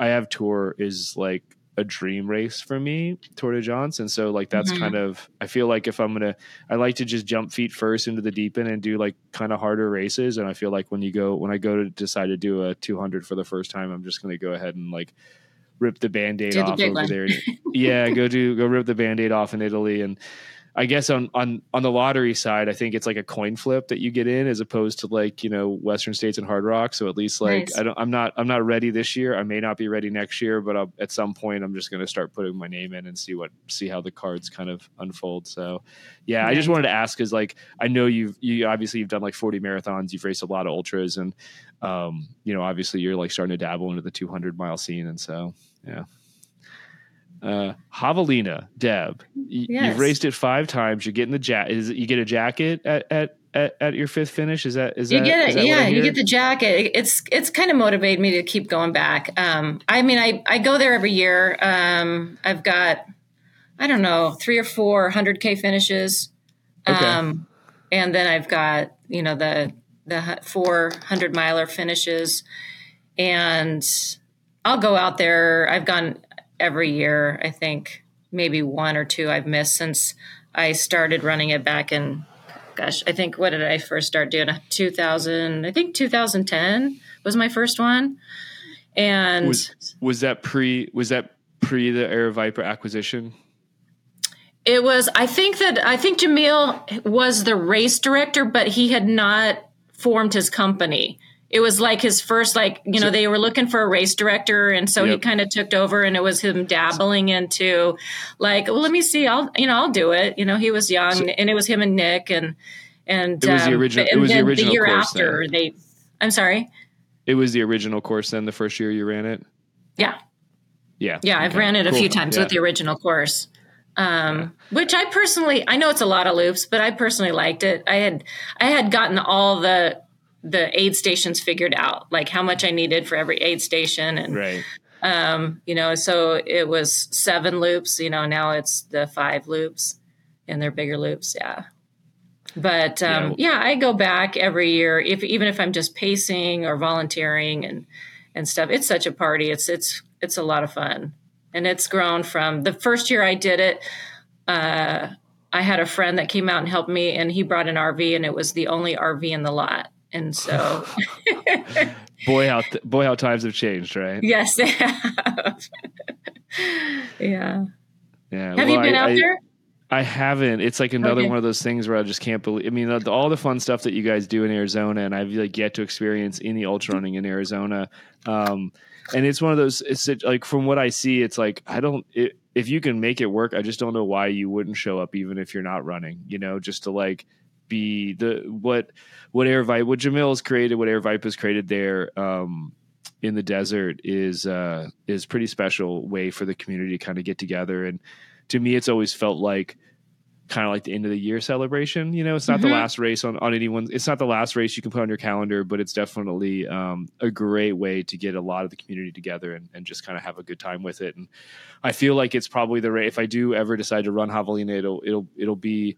have Tour is like a dream race for me, Tour de Jeans. And so like, that's kind of, I feel like if I like to just jump feet first into the deep end and do like kind of harder races. And I feel like when I go to decide to do a 200 for the first time, I'm just going to go ahead and like rip the Band-Aid off over there. Yeah. Go rip the Band-Aid off in Italy. And I guess on the lottery side, I think it's like a coin flip that you get in as opposed to like, Western States and Hard Rock. So at least like, nice. I'm not ready this year. I may not be ready next year, but at some point I'm just going to start putting my name in and see how the cards kind of unfold. So yeah, nice. I just wanted to ask, is like, I know you've done like 40 marathons, you've raced a lot of ultras, and obviously you're like starting to dabble into the 200 mile scene. And so, yeah. Javelina, Deb, you've raced it 5 times. You're getting you get a jacket at your 5th finish. You get the jacket. It's kind of motivated me to keep going back. I go there every year. I've got, 3 or 4 100K finishes. And then I've got, the 400 miler finishes, and I'll go out there. I've gone every year. I think maybe 1 or 2 I've missed since I started running it back in, I think, what did I first start doing? 2010 was my first one. And was that pre the Aravaipa acquisition? It was, I think Jamil was the race director, but he had not formed his company. It was like his first, they were looking for a race director. And so he kind of took over, and it was him dabbling into like, well, let me see, I'll do it. He was young, and it was him and Nick, and it was the original, the year course after then. I'm sorry. It was the original course then, the first year you ran it. Yeah. Yeah. Yeah. Okay. I've ran it a few times with the original course. Which I know it's a lot of loops, but I personally liked it. I had gotten all the aid stations figured out, like how much I needed for every aid station. And, so it was 7 loops, now it's the 5 loops, and they're bigger loops. Yeah. But, I go back every year, even if I'm just pacing or volunteering and stuff. It's such a party. It's a lot of fun, and it's grown from the first year I did it. I had a friend that came out and helped me, and he brought an RV, and it was the only RV in the lot. And so, boy, how times have changed, right? Yes, they have. Yeah. Have you been out there? I haven't. It's like another one of those things where I just can't believe. I mean, all the fun stuff that you guys do in Arizona, and I've like yet to experience any ultra running in Arizona. And it's one of those. It's like from what I see, it's like I don't. It, if you can make it work, I just don't know why you wouldn't show up even if you're not running, you know, just to like be the, what Aravaipa, what Jamil's created, what Aravaipa's created there, in the desert is pretty special way for the community to kind of get together. And to me, it's always felt like kind of like the end of the year celebration. You know, it's not the last race on anyone's, it's not the last race you can put on your calendar, but it's definitely a great way to get a lot of the community together and just kind of have a good time with it. And I feel like it's probably the race, if I do ever decide to run Javelina, it'll be,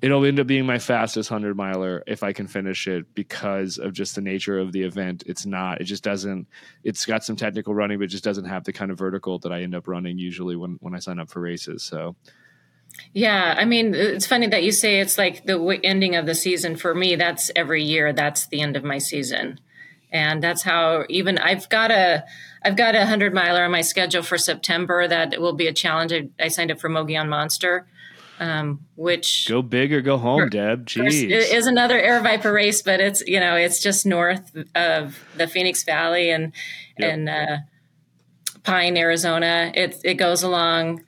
it'll end up being my fastest 100-miler if I can finish it because of just the nature of the event. It's got some technical running, but it just doesn't have the kind of vertical that I end up running usually when I sign up for races. So, yeah, I mean, it's funny that you say it's like the ending of the season. For me, that's every year. That's the end of my season. And that's how even I've got a 100-miler on my schedule for September. That will be a challenge. I signed up for Mogollon on Monster. Which go big or go home, Deb. Jeez, is another Aravaipa race, but it's, you know, it's just north of the Phoenix Valley and Pine, Arizona. It goes along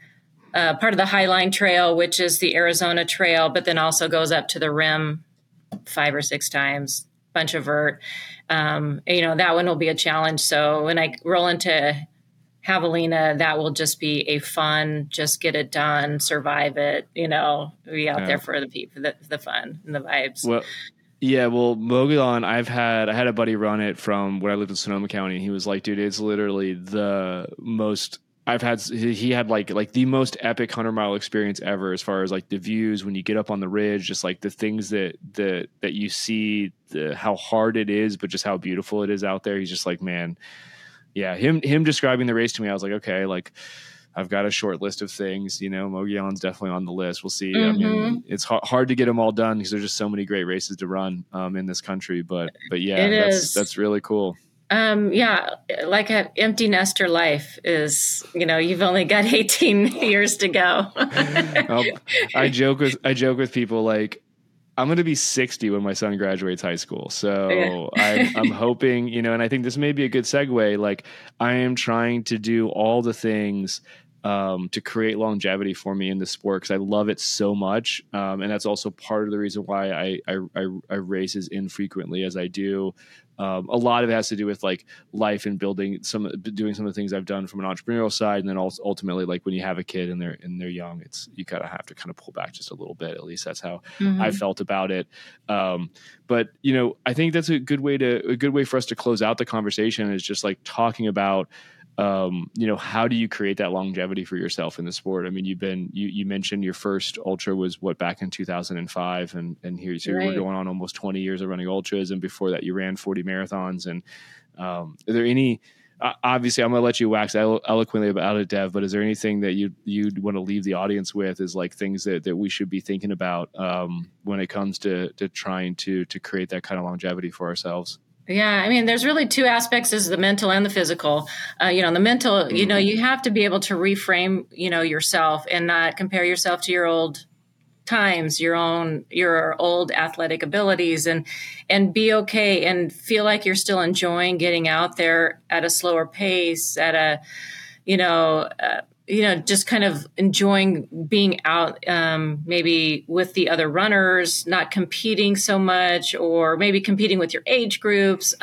part of the Highline Trail, which is the Arizona Trail, but then also goes up to the rim 5 or 6 times. Bunch of vert. You know, that one will be a challenge. So when I roll into Javelina, that will just be a fun, just get it done, survive it, you know, be out there for the fun and the vibes. Well, yeah, well, Mogollon, I had a buddy run it from when I lived in Sonoma County, and he was like, dude, it's literally the most he had the most epic 100-mile experience ever, as far as like the views when you get up on the ridge, just like the things that you see, how hard it is, but just how beautiful it is out there. He's just like, man. Yeah, him describing the race to me, I was like, okay, like I've got a short list of things, you know, Mogollon's definitely on the list. We'll see. Mm-hmm. I mean, it's hard to get them all done because there's just so many great races to run in this country. But yeah, that's really cool. Yeah, like an empty nester life is, you know, you've only got 18 years to go. I joke with people like, I'm going to be 60 when my son graduates high school. So yeah. I'm hoping, you know, and I think this may be a good segue. Like I am trying to do all the things to create longevity for me in the sport because I love it so much. And that's also part of the reason why I race as infrequently as I do. A lot of it has to do with like life and doing some of the things I've done from an entrepreneurial side. And then also ultimately, like when you have a kid and they're young, you gotta have to kind of pull back just a little bit. At least that's how I felt about it. But you know, I think that's a good way for us to close out the conversation is just like talking about, you know, how do you create that longevity for yourself in the sport? I mean, you mentioned your first ultra was what, back in 2005 and here, so right. You were going on almost 20 years of running ultras. And before that you ran 40 marathons. And, are there any, obviously I'm going to let you wax eloquently about it, Dev, but is there anything that you'd want to leave the audience with is like things that we should be thinking about, when it comes to trying to create that kind of longevity for ourselves? Yeah, I mean, there's really two aspects, is the mental and the physical. You know, the mental, you know, you have to be able to reframe, you know, yourself and not compare yourself to your old times, your old athletic abilities and be okay and feel like you're still enjoying getting out there at a slower pace, at a, you know, just kind of enjoying being out, maybe with the other runners, not competing so much, or maybe competing with your age groups,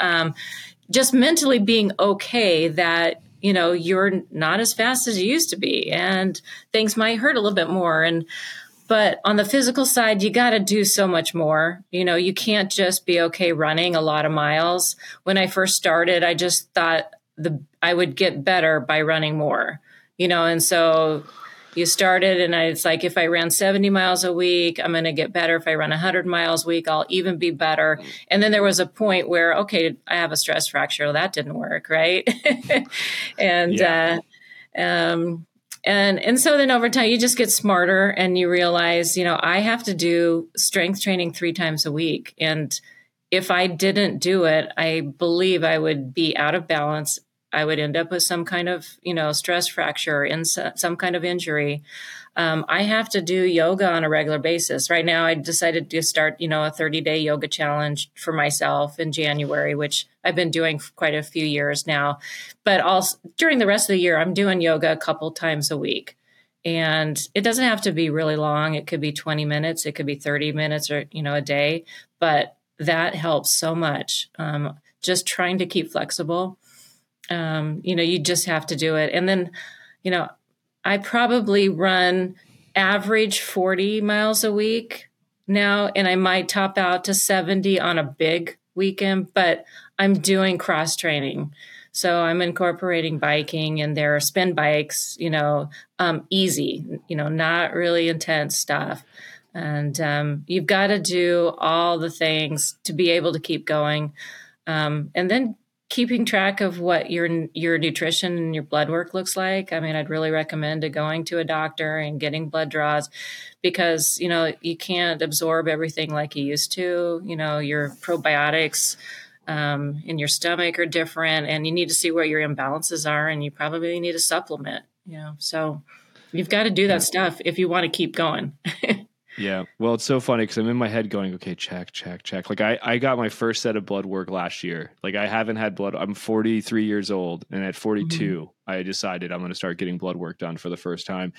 just mentally being okay that, you know, you're not as fast as you used to be and things might hurt a little bit more. But on the physical side, you got to do so much more. You know, you can't just be okay running a lot of miles. When I first started, I just thought I would get better by running more. You know, and so you started and it's like, if I ran 70 miles a week, I'm going to get better. If I run 100 miles a week, I'll even be better. And then there was a point where, okay, I have a stress fracture. Well, that didn't work. Right. And so then over time you just get smarter and you realize, you know, I have to do strength training 3 times a week. And if I didn't do it, I believe I would be out of balance. I would end up with some kind of, you know, stress fracture and some kind of injury. I have to do yoga on a regular basis. Right now, I decided to start, you know, a 30-day yoga challenge for myself in January, which I've been doing for quite a few years now. But also during the rest of the year, I'm doing yoga a couple times a week. And it doesn't have to be really long. It could be 20 minutes. It could be 30 minutes or, you know, a day. But that helps so much. Just trying to keep flexible. You know, you just have to do it. And then, you know, I probably run average 40 miles a week now, and I might top out to 70 on a big weekend, but I'm doing cross training. So I'm incorporating biking, and there are spin bikes, you know, easy, you know, not really intense stuff. And you've got to do all the things to be able to keep going. And then keeping track of what your nutrition and your blood work looks like. I mean, I'd really recommend going to a doctor and getting blood draws, because, you know, you can't absorb everything like you used to. You know, your probiotics in your stomach are different, and you need to see where your imbalances are, and you probably need a supplement, you know. So you've got to do that stuff if you want to keep going. Yeah. Well, it's so funny because I'm in my head going, okay, check. Like I got my first set of blood work last year. Like I haven't had blood. I'm 43 years old. And at 42, I decided I'm going to start getting blood work done for the first time.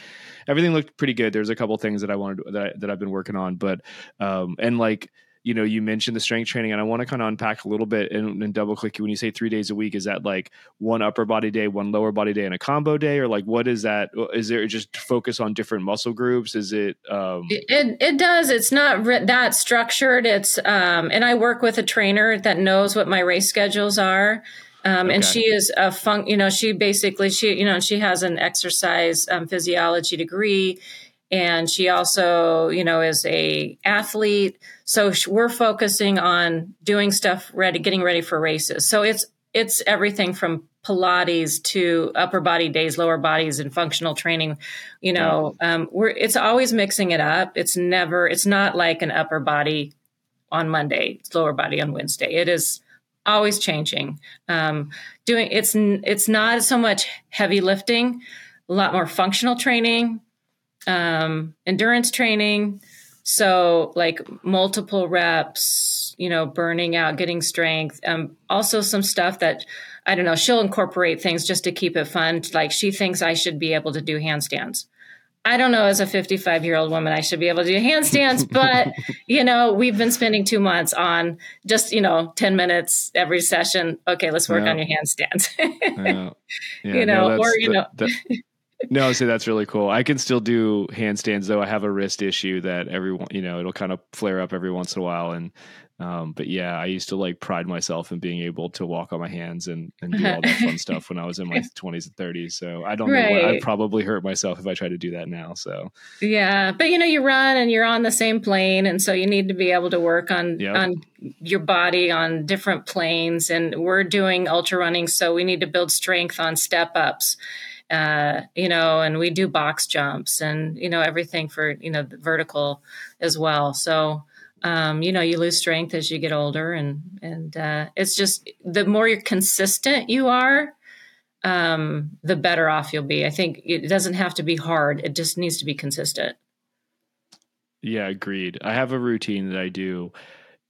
Everything looked pretty good. There's a couple things that I wanted that I've been working on, but, and like, you know, you mentioned the strength training, and I want to kind of unpack a little bit and double click. When you say 3 days a week, is that like one upper body day, one lower body day, and a combo day? Or like, what is that? Is there just focus on different muscle groups? Is it, it does. It's not that structured. It's, and I work with a trainer that knows what my race schedules are. Okay. And she is a you know, she has an exercise physiology degree. And she also, you know, is a athlete. So we're focusing on doing stuff ready, getting ready for races. So it's everything from Pilates to upper body days, lower bodies, and functional training. You know, it's always mixing it up. It's not like an upper body on Monday, it's lower body on Wednesday. It is always changing. It's not so much heavy lifting, a lot more functional training. Endurance training. So like multiple reps, you know, burning out, getting strength. Also some stuff that, I don't know, she'll incorporate things just to keep it fun. Like she thinks I should be able to do handstands. I don't know, as a 55-year-old woman, I should be able to do handstands, but you know, we've been spending 2 months on just, you know, 10 minutes every session. Okay. Let's work on your handstands, you know, No, so that's really cool. I can still do handstands, though. I have a wrist issue that you know, it'll kind of flare up every once in a while. And, but yeah, I used to like pride myself in being able to walk on my hands and do all that fun stuff when I was in my 20s and 30s. So I don't know. I'd probably hurt myself if I tried to do that now. So yeah, but you know, you run and you're on the same plane, and so you need to be able to work on your body on different planes. And we're doing ultra running, so we need to build strength on step ups. You know, and we do box jumps and, you know, everything for, you know, the vertical as well. So, you know, you lose strength as you get older, and it's just, the more consistent you are, the better off you'll be. I think it doesn't have to be hard. It just needs to be consistent. Yeah, agreed. I have a routine that I do.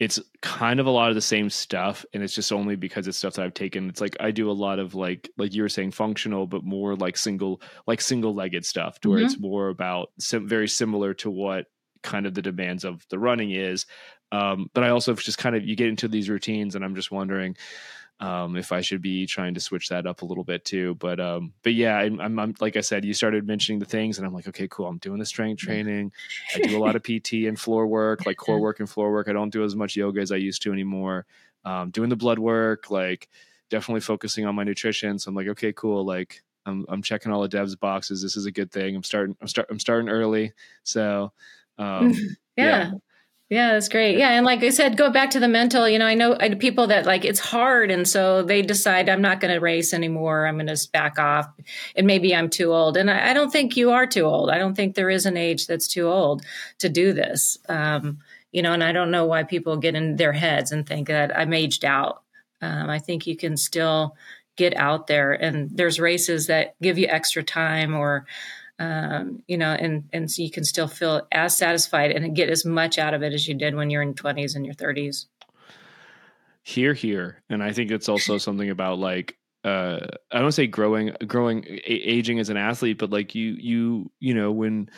It's kind of a lot of the same stuff, and it's just only because it's stuff that I've taken. It's like I do a lot of like you were saying, functional, but more like single-legged stuff, to where it's more about very similar to what kind of the demands of the running is. But I also just kind of, you get into these routines, and I'm just wondering if I should be trying to switch that up a little bit too. But yeah, I'm like I said, you started mentioning the things, and I'm like, okay, cool. I'm doing the strength training. I do a lot of PT and floor work, like core work and floor work. I don't do as much yoga as I used to anymore. Doing the blood work, like definitely focusing on my nutrition. So I'm like, okay, cool. Like I'm checking all of Deb's boxes. This is a good thing. I'm starting early. So, yeah. Yeah, that's great. Yeah. And like I said, go back to the mental, you know, I know people that like, it's hard. And so they decide, I'm not going to race anymore. I'm going to back off, and maybe I'm too old. And I don't think you are too old. I don't think there is an age that's too old to do this. You know, and I don't know why people get in their heads and think that I'm aged out. I think you can still get out there, and there's races that give you extra time, or, you know, and so you can still feel as satisfied and get as much out of it as you did when you're in your 20s and your 30s. Hear, hear. And I think it's also something about like, I don't say growing, aging as an athlete, but like you know, when,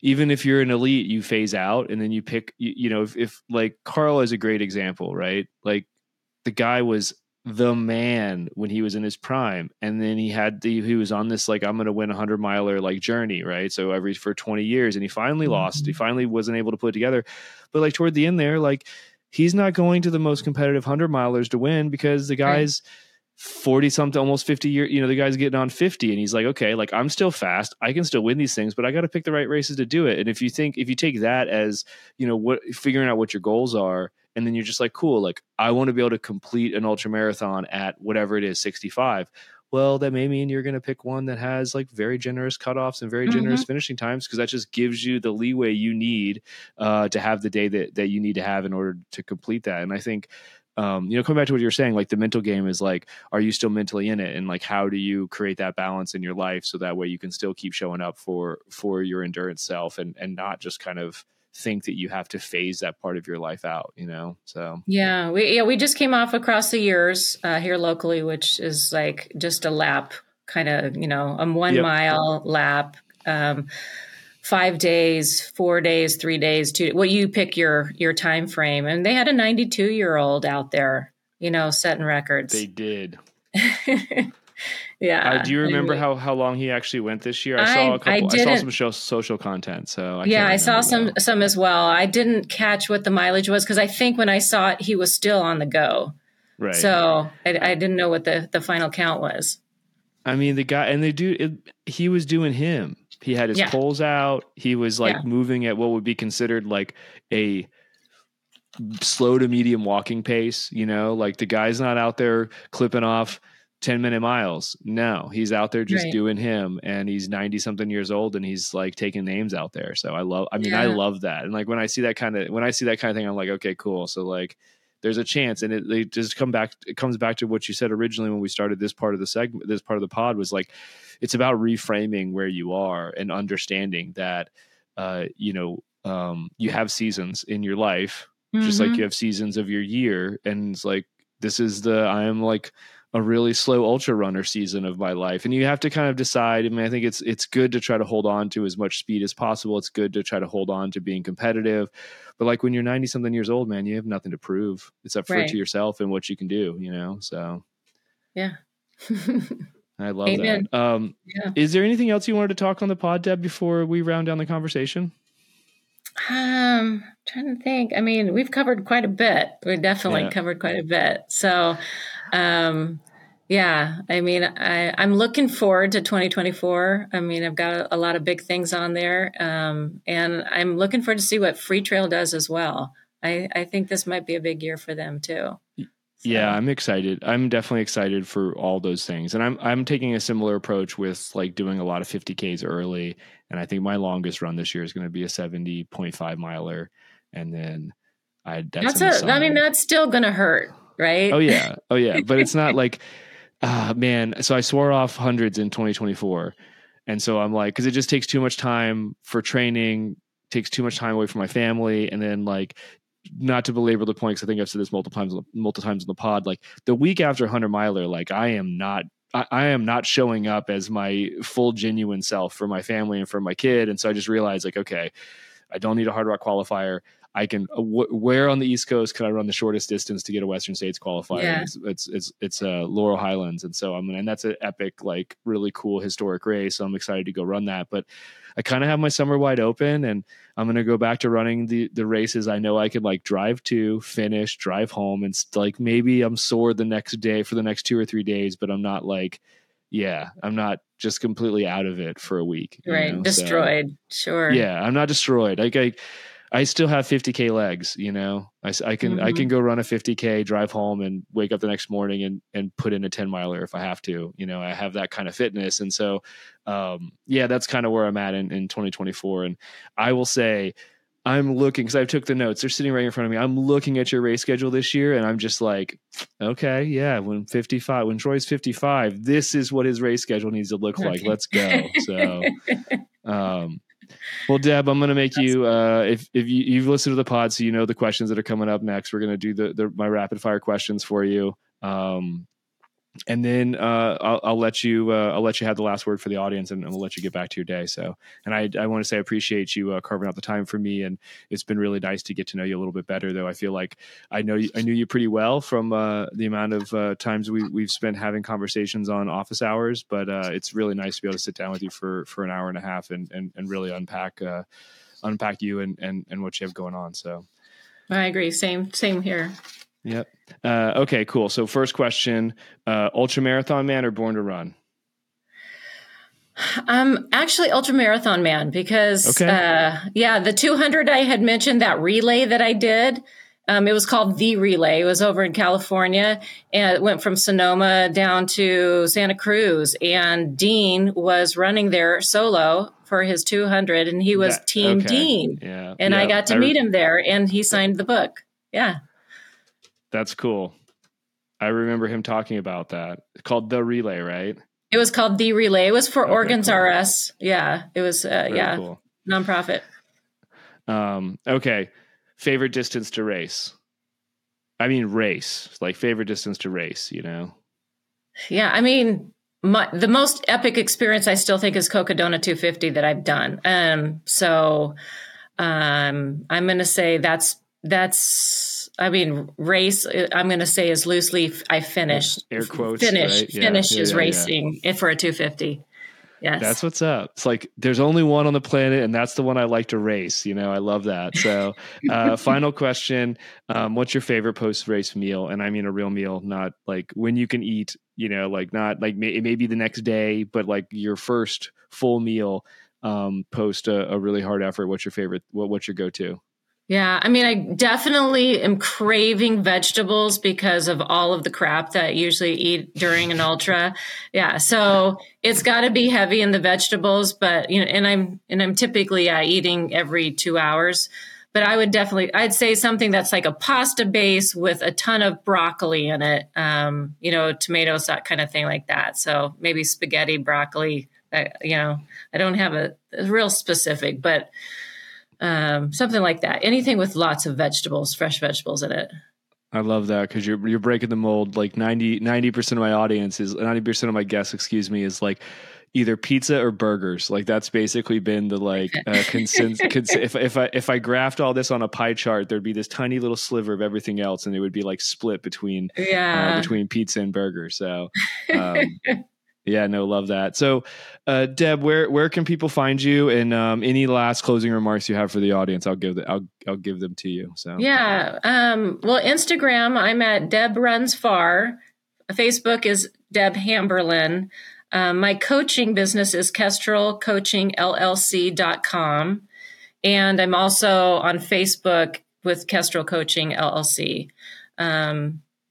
even if you're an elite, you phase out and then you pick, you know, if like Carl is a great example, right? Like the guy was the man when he was in his prime. And then he was on this, like, I'm going to win 100-miler like journey. Right. So for 20 years and he finally lost, he finally wasn't able to put it together, but like toward the end there, like he's not going to the most competitive 100-milers to win because the guy's 40 something, almost 50 years, you know, the guy's getting on 50 and he's like, okay, like I'm still fast. I can still win these things, but I got to pick the right races to do it. And if you take that as, you know, what figuring out what your goals are, and then you're just like, cool, like I want to be able to complete an ultra marathon at whatever it is, 65. Well, that may mean you're going to pick one that has like very generous cutoffs and very generous finishing times, because that just gives you the leeway you need to have the day that you need to have in order to complete that. And I think, you know, coming back to what you're saying, like the mental game is like, are you still mentally in it? And like, how do you create that balance in your life so that way you can still keep showing up for your endurance self and not just kind of think that you have to phase that part of your life out, you know? So, yeah, we just came off Across the Years here locally, which is like just a lap kind of, you know, a 1 mile lap, 5 days, 4 days, 3 days, 2 days. Well, you pick your time frame. And they had a 92-year-old out there, you know, setting records. They did. Yeah. Do you remember how long he actually went this year? I saw some social content. So I saw some as well. I didn't catch what the mileage was because I think when I saw it, he was still on the go. Right. So I didn't know what the final count was. I mean, the guy, and he was doing him. He had his poles out. He was like moving at what would be considered like a slow to medium walking pace. You know, like the guy's not out there clipping off 10-minute miles. No, he's out there just doing him, and he's 90 something years old and he's like taking names out there. So I love that. And like, when I see that kind of thing, I'm like, okay, cool. So like there's a chance. And it comes back to what you said originally when we started this part of the segment, this part of the pod, was like, it's about reframing where you are and understanding that, you know, you have seasons in your life, just like you have seasons of your year. And it's like, I am like a really slow ultra runner season of my life. And you have to kind of decide. I mean, I think it's good to try to hold on to as much speed as possible. It's good to try to hold on to being competitive, but like when you're 90 something years old, man, you have nothing to prove except for to yourself and what you can do, you know? So yeah. I love that. Is there anything else you wanted to talk on the pod, Deb, before we round down the conversation? Trying to think. I mean, we've covered quite a bit. We definitely covered quite a bit. So, I mean, I'm looking forward to 2024. I mean, I've got a lot of big things on there. And I'm looking forward to see what Free Trail does as well. I think this might be a big year for them too. So. Yeah, I'm excited. I'm definitely excited for all those things. And I'm taking a similar approach with like doing a lot of 50Ks early. And I think my longest run this year is going to be a 70.5 miler. And then that's still going to hurt, right? Oh yeah. But it's not like, man. So I swore off hundreds in 2024. And so I'm like, cause it just takes too much time for training, takes too much time away from my family. And then like, not to belabor the point, because I think I've said this multiple times in the pod, like the week after 100-miler, like I am not showing up as my full genuine self for my family and for my kid. And so I just realized like, okay, I don't need a Hard Rock qualifier. I can, where on the East Coast can I run the shortest distance to get a Western States qualifier? Yeah. It's Laurel Highlands. And so and that's an epic, like really cool historic race. So I'm excited to go run that, but I kind of have my summer wide open, and I'm going to go back to running the races I know I could like drive to, finish, drive home. And like, maybe I'm sore the next day for the next 2 or 3 days, but I'm not like, I'm not just completely out of it for a week. Right. Destroyed. So, sure. Yeah. I'm not destroyed. Like I still have 50K legs, you know, I can go run a 50K, drive home, and wake up the next morning and put in a 10-miler if I have to, you know. I have that kind of fitness. And so, that's kind of where I'm at in 2024. And I will say I'm looking, cause I took the notes, they're sitting right in front of me. I'm looking at your race schedule this year, and I'm just like, okay, yeah. When Troy's 55, this is what his race schedule needs to look like. Let's go. So, Well, Deb, I'm going to make you, if you've listened to the pod, so you know the questions that are coming up next. We're going to do my rapid fire questions for you. And then I'll let you have the last word for the audience, and we'll let you get back to your day. So, and I want to say I appreciate you carving out the time for me, and it's been really nice to get to know you a little bit better. Though I feel like I knew you pretty well from the amount of times we've spent having conversations on office hours, but it's really nice to be able to sit down with you for an hour and a half and really unpack you and what you have going on. So, I agree. Same here. Yep. Okay, cool. So first question, ultra marathon man or born to run? Actually ultra marathon man, because, the 200, I had mentioned that relay that I did. It was called The Relay. It was over in California, and it went from Sonoma down to Santa Cruz, and Dean was running there solo for his 200, and he was Team Dean. Yeah. And I got to meet him there, and he signed the book. Yeah. That's cool. I remember him talking about that. It's called The Relay, right? It was called The Relay. It was for Organs R Us. Yeah. It was, cool. Nonprofit. Okay. Favorite distance to race. I mean, race, like favorite distance to race, you know? Yeah. I mean, the most epic experience I still think is Cocodona 250 that I've done. I'm going to say race, I'm going to say is loosely, I finished. Air quotes. Right? Yeah. Finish is racing for a 250. Yes. That's what's up. It's like, there's only one on the planet, and that's the one I like to race. You know, I love that. So final question. What's your favorite post-race meal? And I mean a real meal, not like when you can eat, you know, like not like it may be the next day, but like your first full meal post a really hard effort. What's your favorite? What's your go-to? Yeah. I mean, I definitely am craving vegetables because of all of the crap that I usually eat during an ultra. Yeah. So it's got to be heavy in the vegetables, but you know, and I'm typically eating every 2 hours, but I would definitely, I'd say something that's like a pasta base with a ton of broccoli in it. You know, tomatoes, that kind of thing like that. So maybe spaghetti, broccoli, you know, I don't have a real specific, but something like that. Anything with lots of vegetables, fresh vegetables in it. I love that, because you're breaking the mold. Like 90% of my audience is 90% of my guests, is like either pizza or burgers. Like that's basically been the like consensus. If I graphed all this on a pie chart, there'd be this tiny little sliver of everything else, and it would be like split between pizza and burger. So. Yeah, no, love that. So, Deb, where can people find you? And any last closing remarks you have for the audience, I'll give them to you. So yeah, well, Instagram, I'm at Deb Runs Far. Facebook is Deb Hamberlin. My coaching business is Kestrel Coaching LLC.com, and I'm also on Facebook with Kestrel Coaching LLC.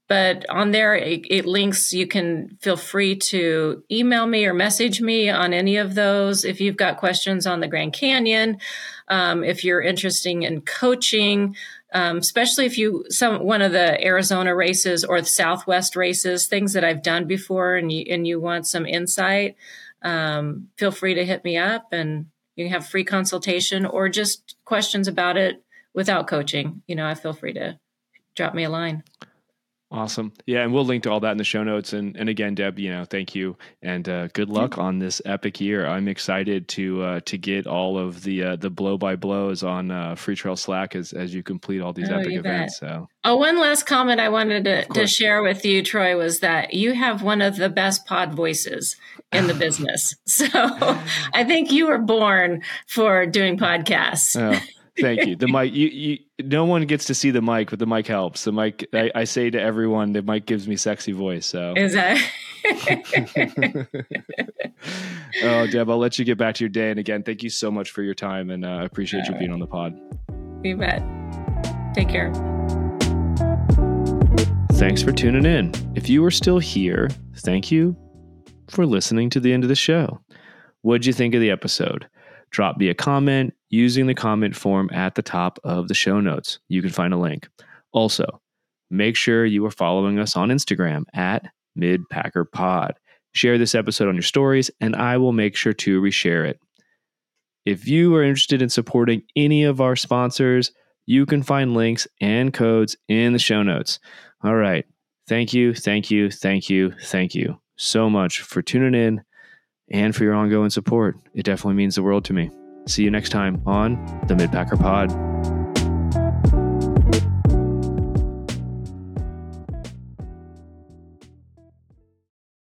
But on there, it links, you can feel free to email me or message me on any of those. If you've got questions on the Grand Canyon, if you're interested in coaching, especially if one of the Arizona races or the Southwest races, things that I've done before and you want some insight, feel free to hit me up, and you can have free consultation or just questions about it without coaching. You know, I feel free to drop me a line. Awesome. Yeah. And we'll link to all that in the show notes. And again, Deb, you know, thank you. And good luck on this epic year. I'm excited to get all of the blow by blows on Free Trail Slack as you complete all these epic events. So, one last comment I wanted to share with you, Troy, was that you have one of the best pod voices in the business. So I think you were born for doing podcasts. Oh. Thank you. The mic, no one gets to see the mic, but the mic helps. The mic, I say to everyone, the mic gives me sexy voice. So is that? Oh, Deb, I'll let you get back to your day. And again, thank you so much for your time, and I appreciate you being on the pod. You bet. Take care. Thanks for tuning in. If you are still here, thank you for listening to the end of the show. What'd you think of the episode? Drop me a comment using the comment form at the top of the show notes. You can find a link. Also, make sure you are following us on Instagram at MidPacker Pod. Share this episode on your stories, and I will make sure to reshare it. If you are interested in supporting any of our sponsors, you can find links and codes in the show notes. All right. Thank you so much for tuning in and for your ongoing support. It definitely means the world to me. See you next time on the MidPacker Pod.